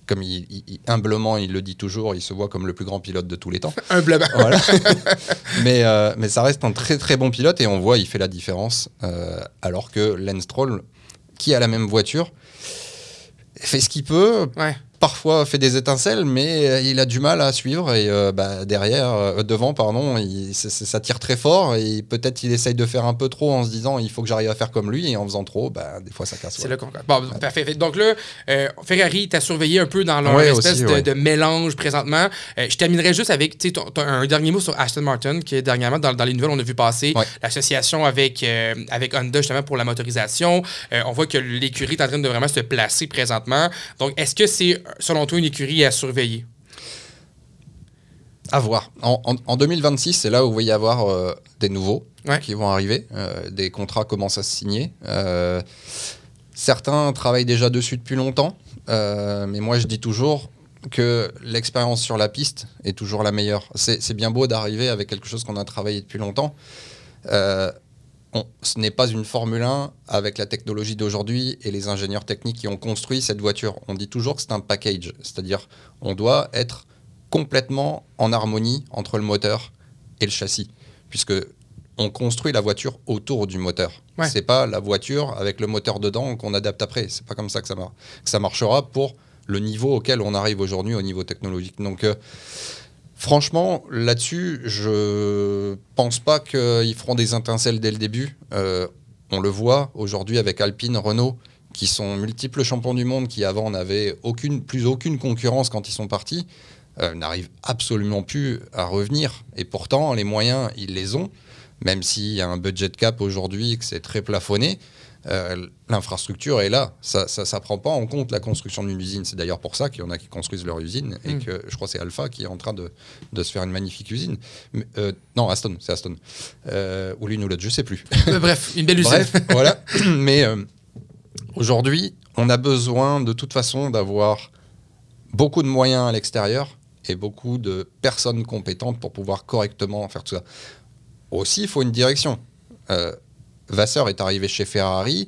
comme il, il, humblement, il le dit toujours, il se voit comme le plus grand pilote de tous les temps. Humblement. Voilà. mais, euh, mais ça reste un très très bon pilote et on voit, il fait la différence. Euh, alors que Lance Stroll, qui a la même voiture, fait ce qu'il peut, ouais. parfois fait des étincelles, mais il a du mal à suivre. Et euh, bah, derrière, euh, devant, pardon, il, c'est, c'est, ça tire très fort et peut-être il essaye de faire un peu trop en se disant il faut que j'arrive à faire comme lui et en faisant trop, bah, des fois ça casse. C'est ouais. le concorde. Bon, ouais. parfait. Donc là, euh, Ferrari t'a surveillé un peu dans leur ouais, espèce aussi, de, ouais. de mélange présentement. Euh, je terminerai juste avec ton, ton, un dernier mot sur Aston Martin, qui dernièrement, dans, dans les nouvelles, on a vu passer ouais. l'association avec, euh, avec Honda justement pour la motorisation. Euh, on voit que l'écurie est en train de vraiment se placer présentement. Donc, est-ce que c'est selon toi, une écurie à surveiller? À voir. En, en, en deux mille vingt-six, c'est là où vous allez avoir euh, des nouveaux ouais. qui vont arriver. Euh, des contrats commencent à se signer. Euh, certains travaillent déjà dessus depuis longtemps. Euh, mais moi, je dis toujours que l'expérience sur la piste est toujours la meilleure. C'est, c'est bien beau d'arriver avec quelque chose qu'on a travaillé depuis longtemps. Euh, on, ce n'est pas une Formule un avec la technologie d'aujourd'hui et les ingénieurs techniques qui ont construit cette voiture. On dit toujours que c'est un package, c'est-à-dire on doit être complètement en harmonie entre le moteur et le châssis, puisque on construit la voiture autour du moteur. Ouais. C'est pas la voiture avec le moteur dedans qu'on adapte après. C'est pas comme ça que ça, mar- que ça marchera pour le niveau auquel on arrive aujourd'hui au niveau technologique. Donc euh, franchement, là-dessus, je pense pas qu'ils feront des étincelles dès le début. Euh, on le voit aujourd'hui avec Alpine, Renault, qui sont multiples champions du monde, qui avant n'avaient aucune, plus aucune concurrence quand ils sont partis, euh, n'arrivent absolument plus à revenir. Et pourtant, les moyens, ils les ont. Même s'il y a un budget cap aujourd'hui, que c'est très plafonné, euh, l'infrastructure est là. Ça ne prend pas en compte la construction d'une usine. C'est d'ailleurs pour ça qu'il y en a qui construisent leur usine et mmh. que je crois que c'est Alpha qui est en train de, de se faire une magnifique usine. Mais, euh, non, Aston, c'est Aston. Euh, ou l'une ou l'autre, je ne sais plus. Mais bref, une belle usine. Bref, voilà. Mais euh, aujourd'hui, on a besoin de toute façon d'avoir beaucoup de moyens à l'extérieur et beaucoup de personnes compétentes pour pouvoir correctement faire tout ça. Aussi, il faut une direction. Euh, Vasseur est arrivé chez Ferrari,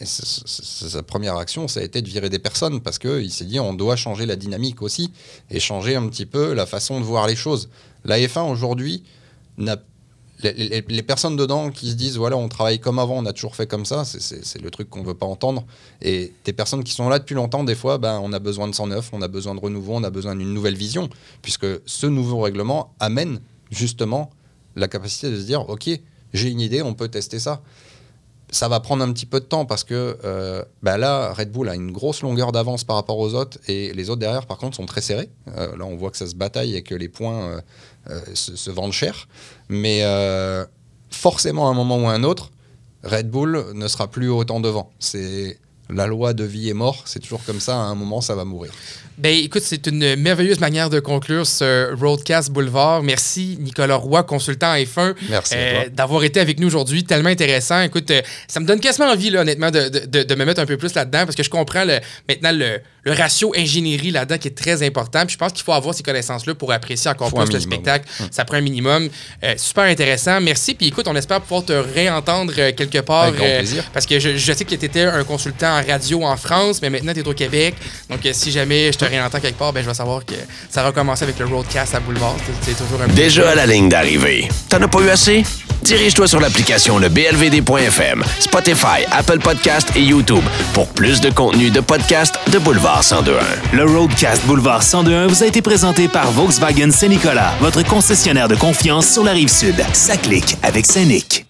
et c- c- sa première action, ça a été de virer des personnes, parce qu'il s'est dit, on doit changer la dynamique aussi, et changer un petit peu la façon de voir les choses. La F un, aujourd'hui, n'a... Les, les, les personnes dedans qui se disent, voilà, on travaille comme avant, on a toujours fait comme ça, c'est, c'est, c'est le truc qu'on ne veut pas entendre. Et des personnes qui sont là depuis longtemps, des fois, ben, on a besoin de cent neuf, on a besoin de renouveau, on a besoin d'une nouvelle vision, puisque ce nouveau règlement amène, justement, la capacité de se dire, ok, j'ai une idée, on peut tester ça. Ça va prendre un petit peu de temps parce que euh, bah là, Red Bull a une grosse longueur d'avance par rapport aux autres et les autres derrière, par contre, sont très serrés. Euh, là, on voit que ça se bataille et que les points euh, euh, se, se vendent cher. Mais euh, forcément, à un moment ou à un autre, Red Bull ne sera plus autant devant. C'est... La loi de vie et mort, c'est toujours comme ça, à un moment, ça va mourir. Bien, écoute, c'est une merveilleuse manière de conclure ce Roadcast Boulevard. Merci, Nicolas Leroy, consultant F un, Merci euh, à toi. D'avoir été avec nous aujourd'hui. Tellement intéressant. Écoute, euh, ça me donne quasiment envie, là, honnêtement, de, de, de me mettre un peu plus là-dedans parce que je comprends le, maintenant le, le ratio ingénierie là-dedans qui est très important. Puis je pense qu'il faut avoir ces connaissances-là pour apprécier encore plus le spectacle. Mmh. Ça prend un minimum. Euh, super intéressant. Merci. Puis écoute, on espère pouvoir te réentendre euh, quelque part. Avec grand euh, plaisir. Parce que je, je sais que tu étais un consultant en radio en France, mais maintenant tu es au Québec. Donc, euh, si jamais je te réentends quelque part, ben, je vais savoir que ça va recommencer avec le Roadcast à Boulevard. C'est, c'est toujours un déjà à la ligne d'arrivée. T'en as pas eu assez? Dirige-toi sur l'application le B L V D point F M, Spotify, Apple Podcast et YouTube pour plus de contenu de podcast de Boulevard cent deux point un. Le Roadcast Boulevard cent deux point un vous a été présenté par Volkswagen Saint-Nicolas, votre concessionnaire de confiance sur la Rive-Sud. Ça clique avec Saint-Nic.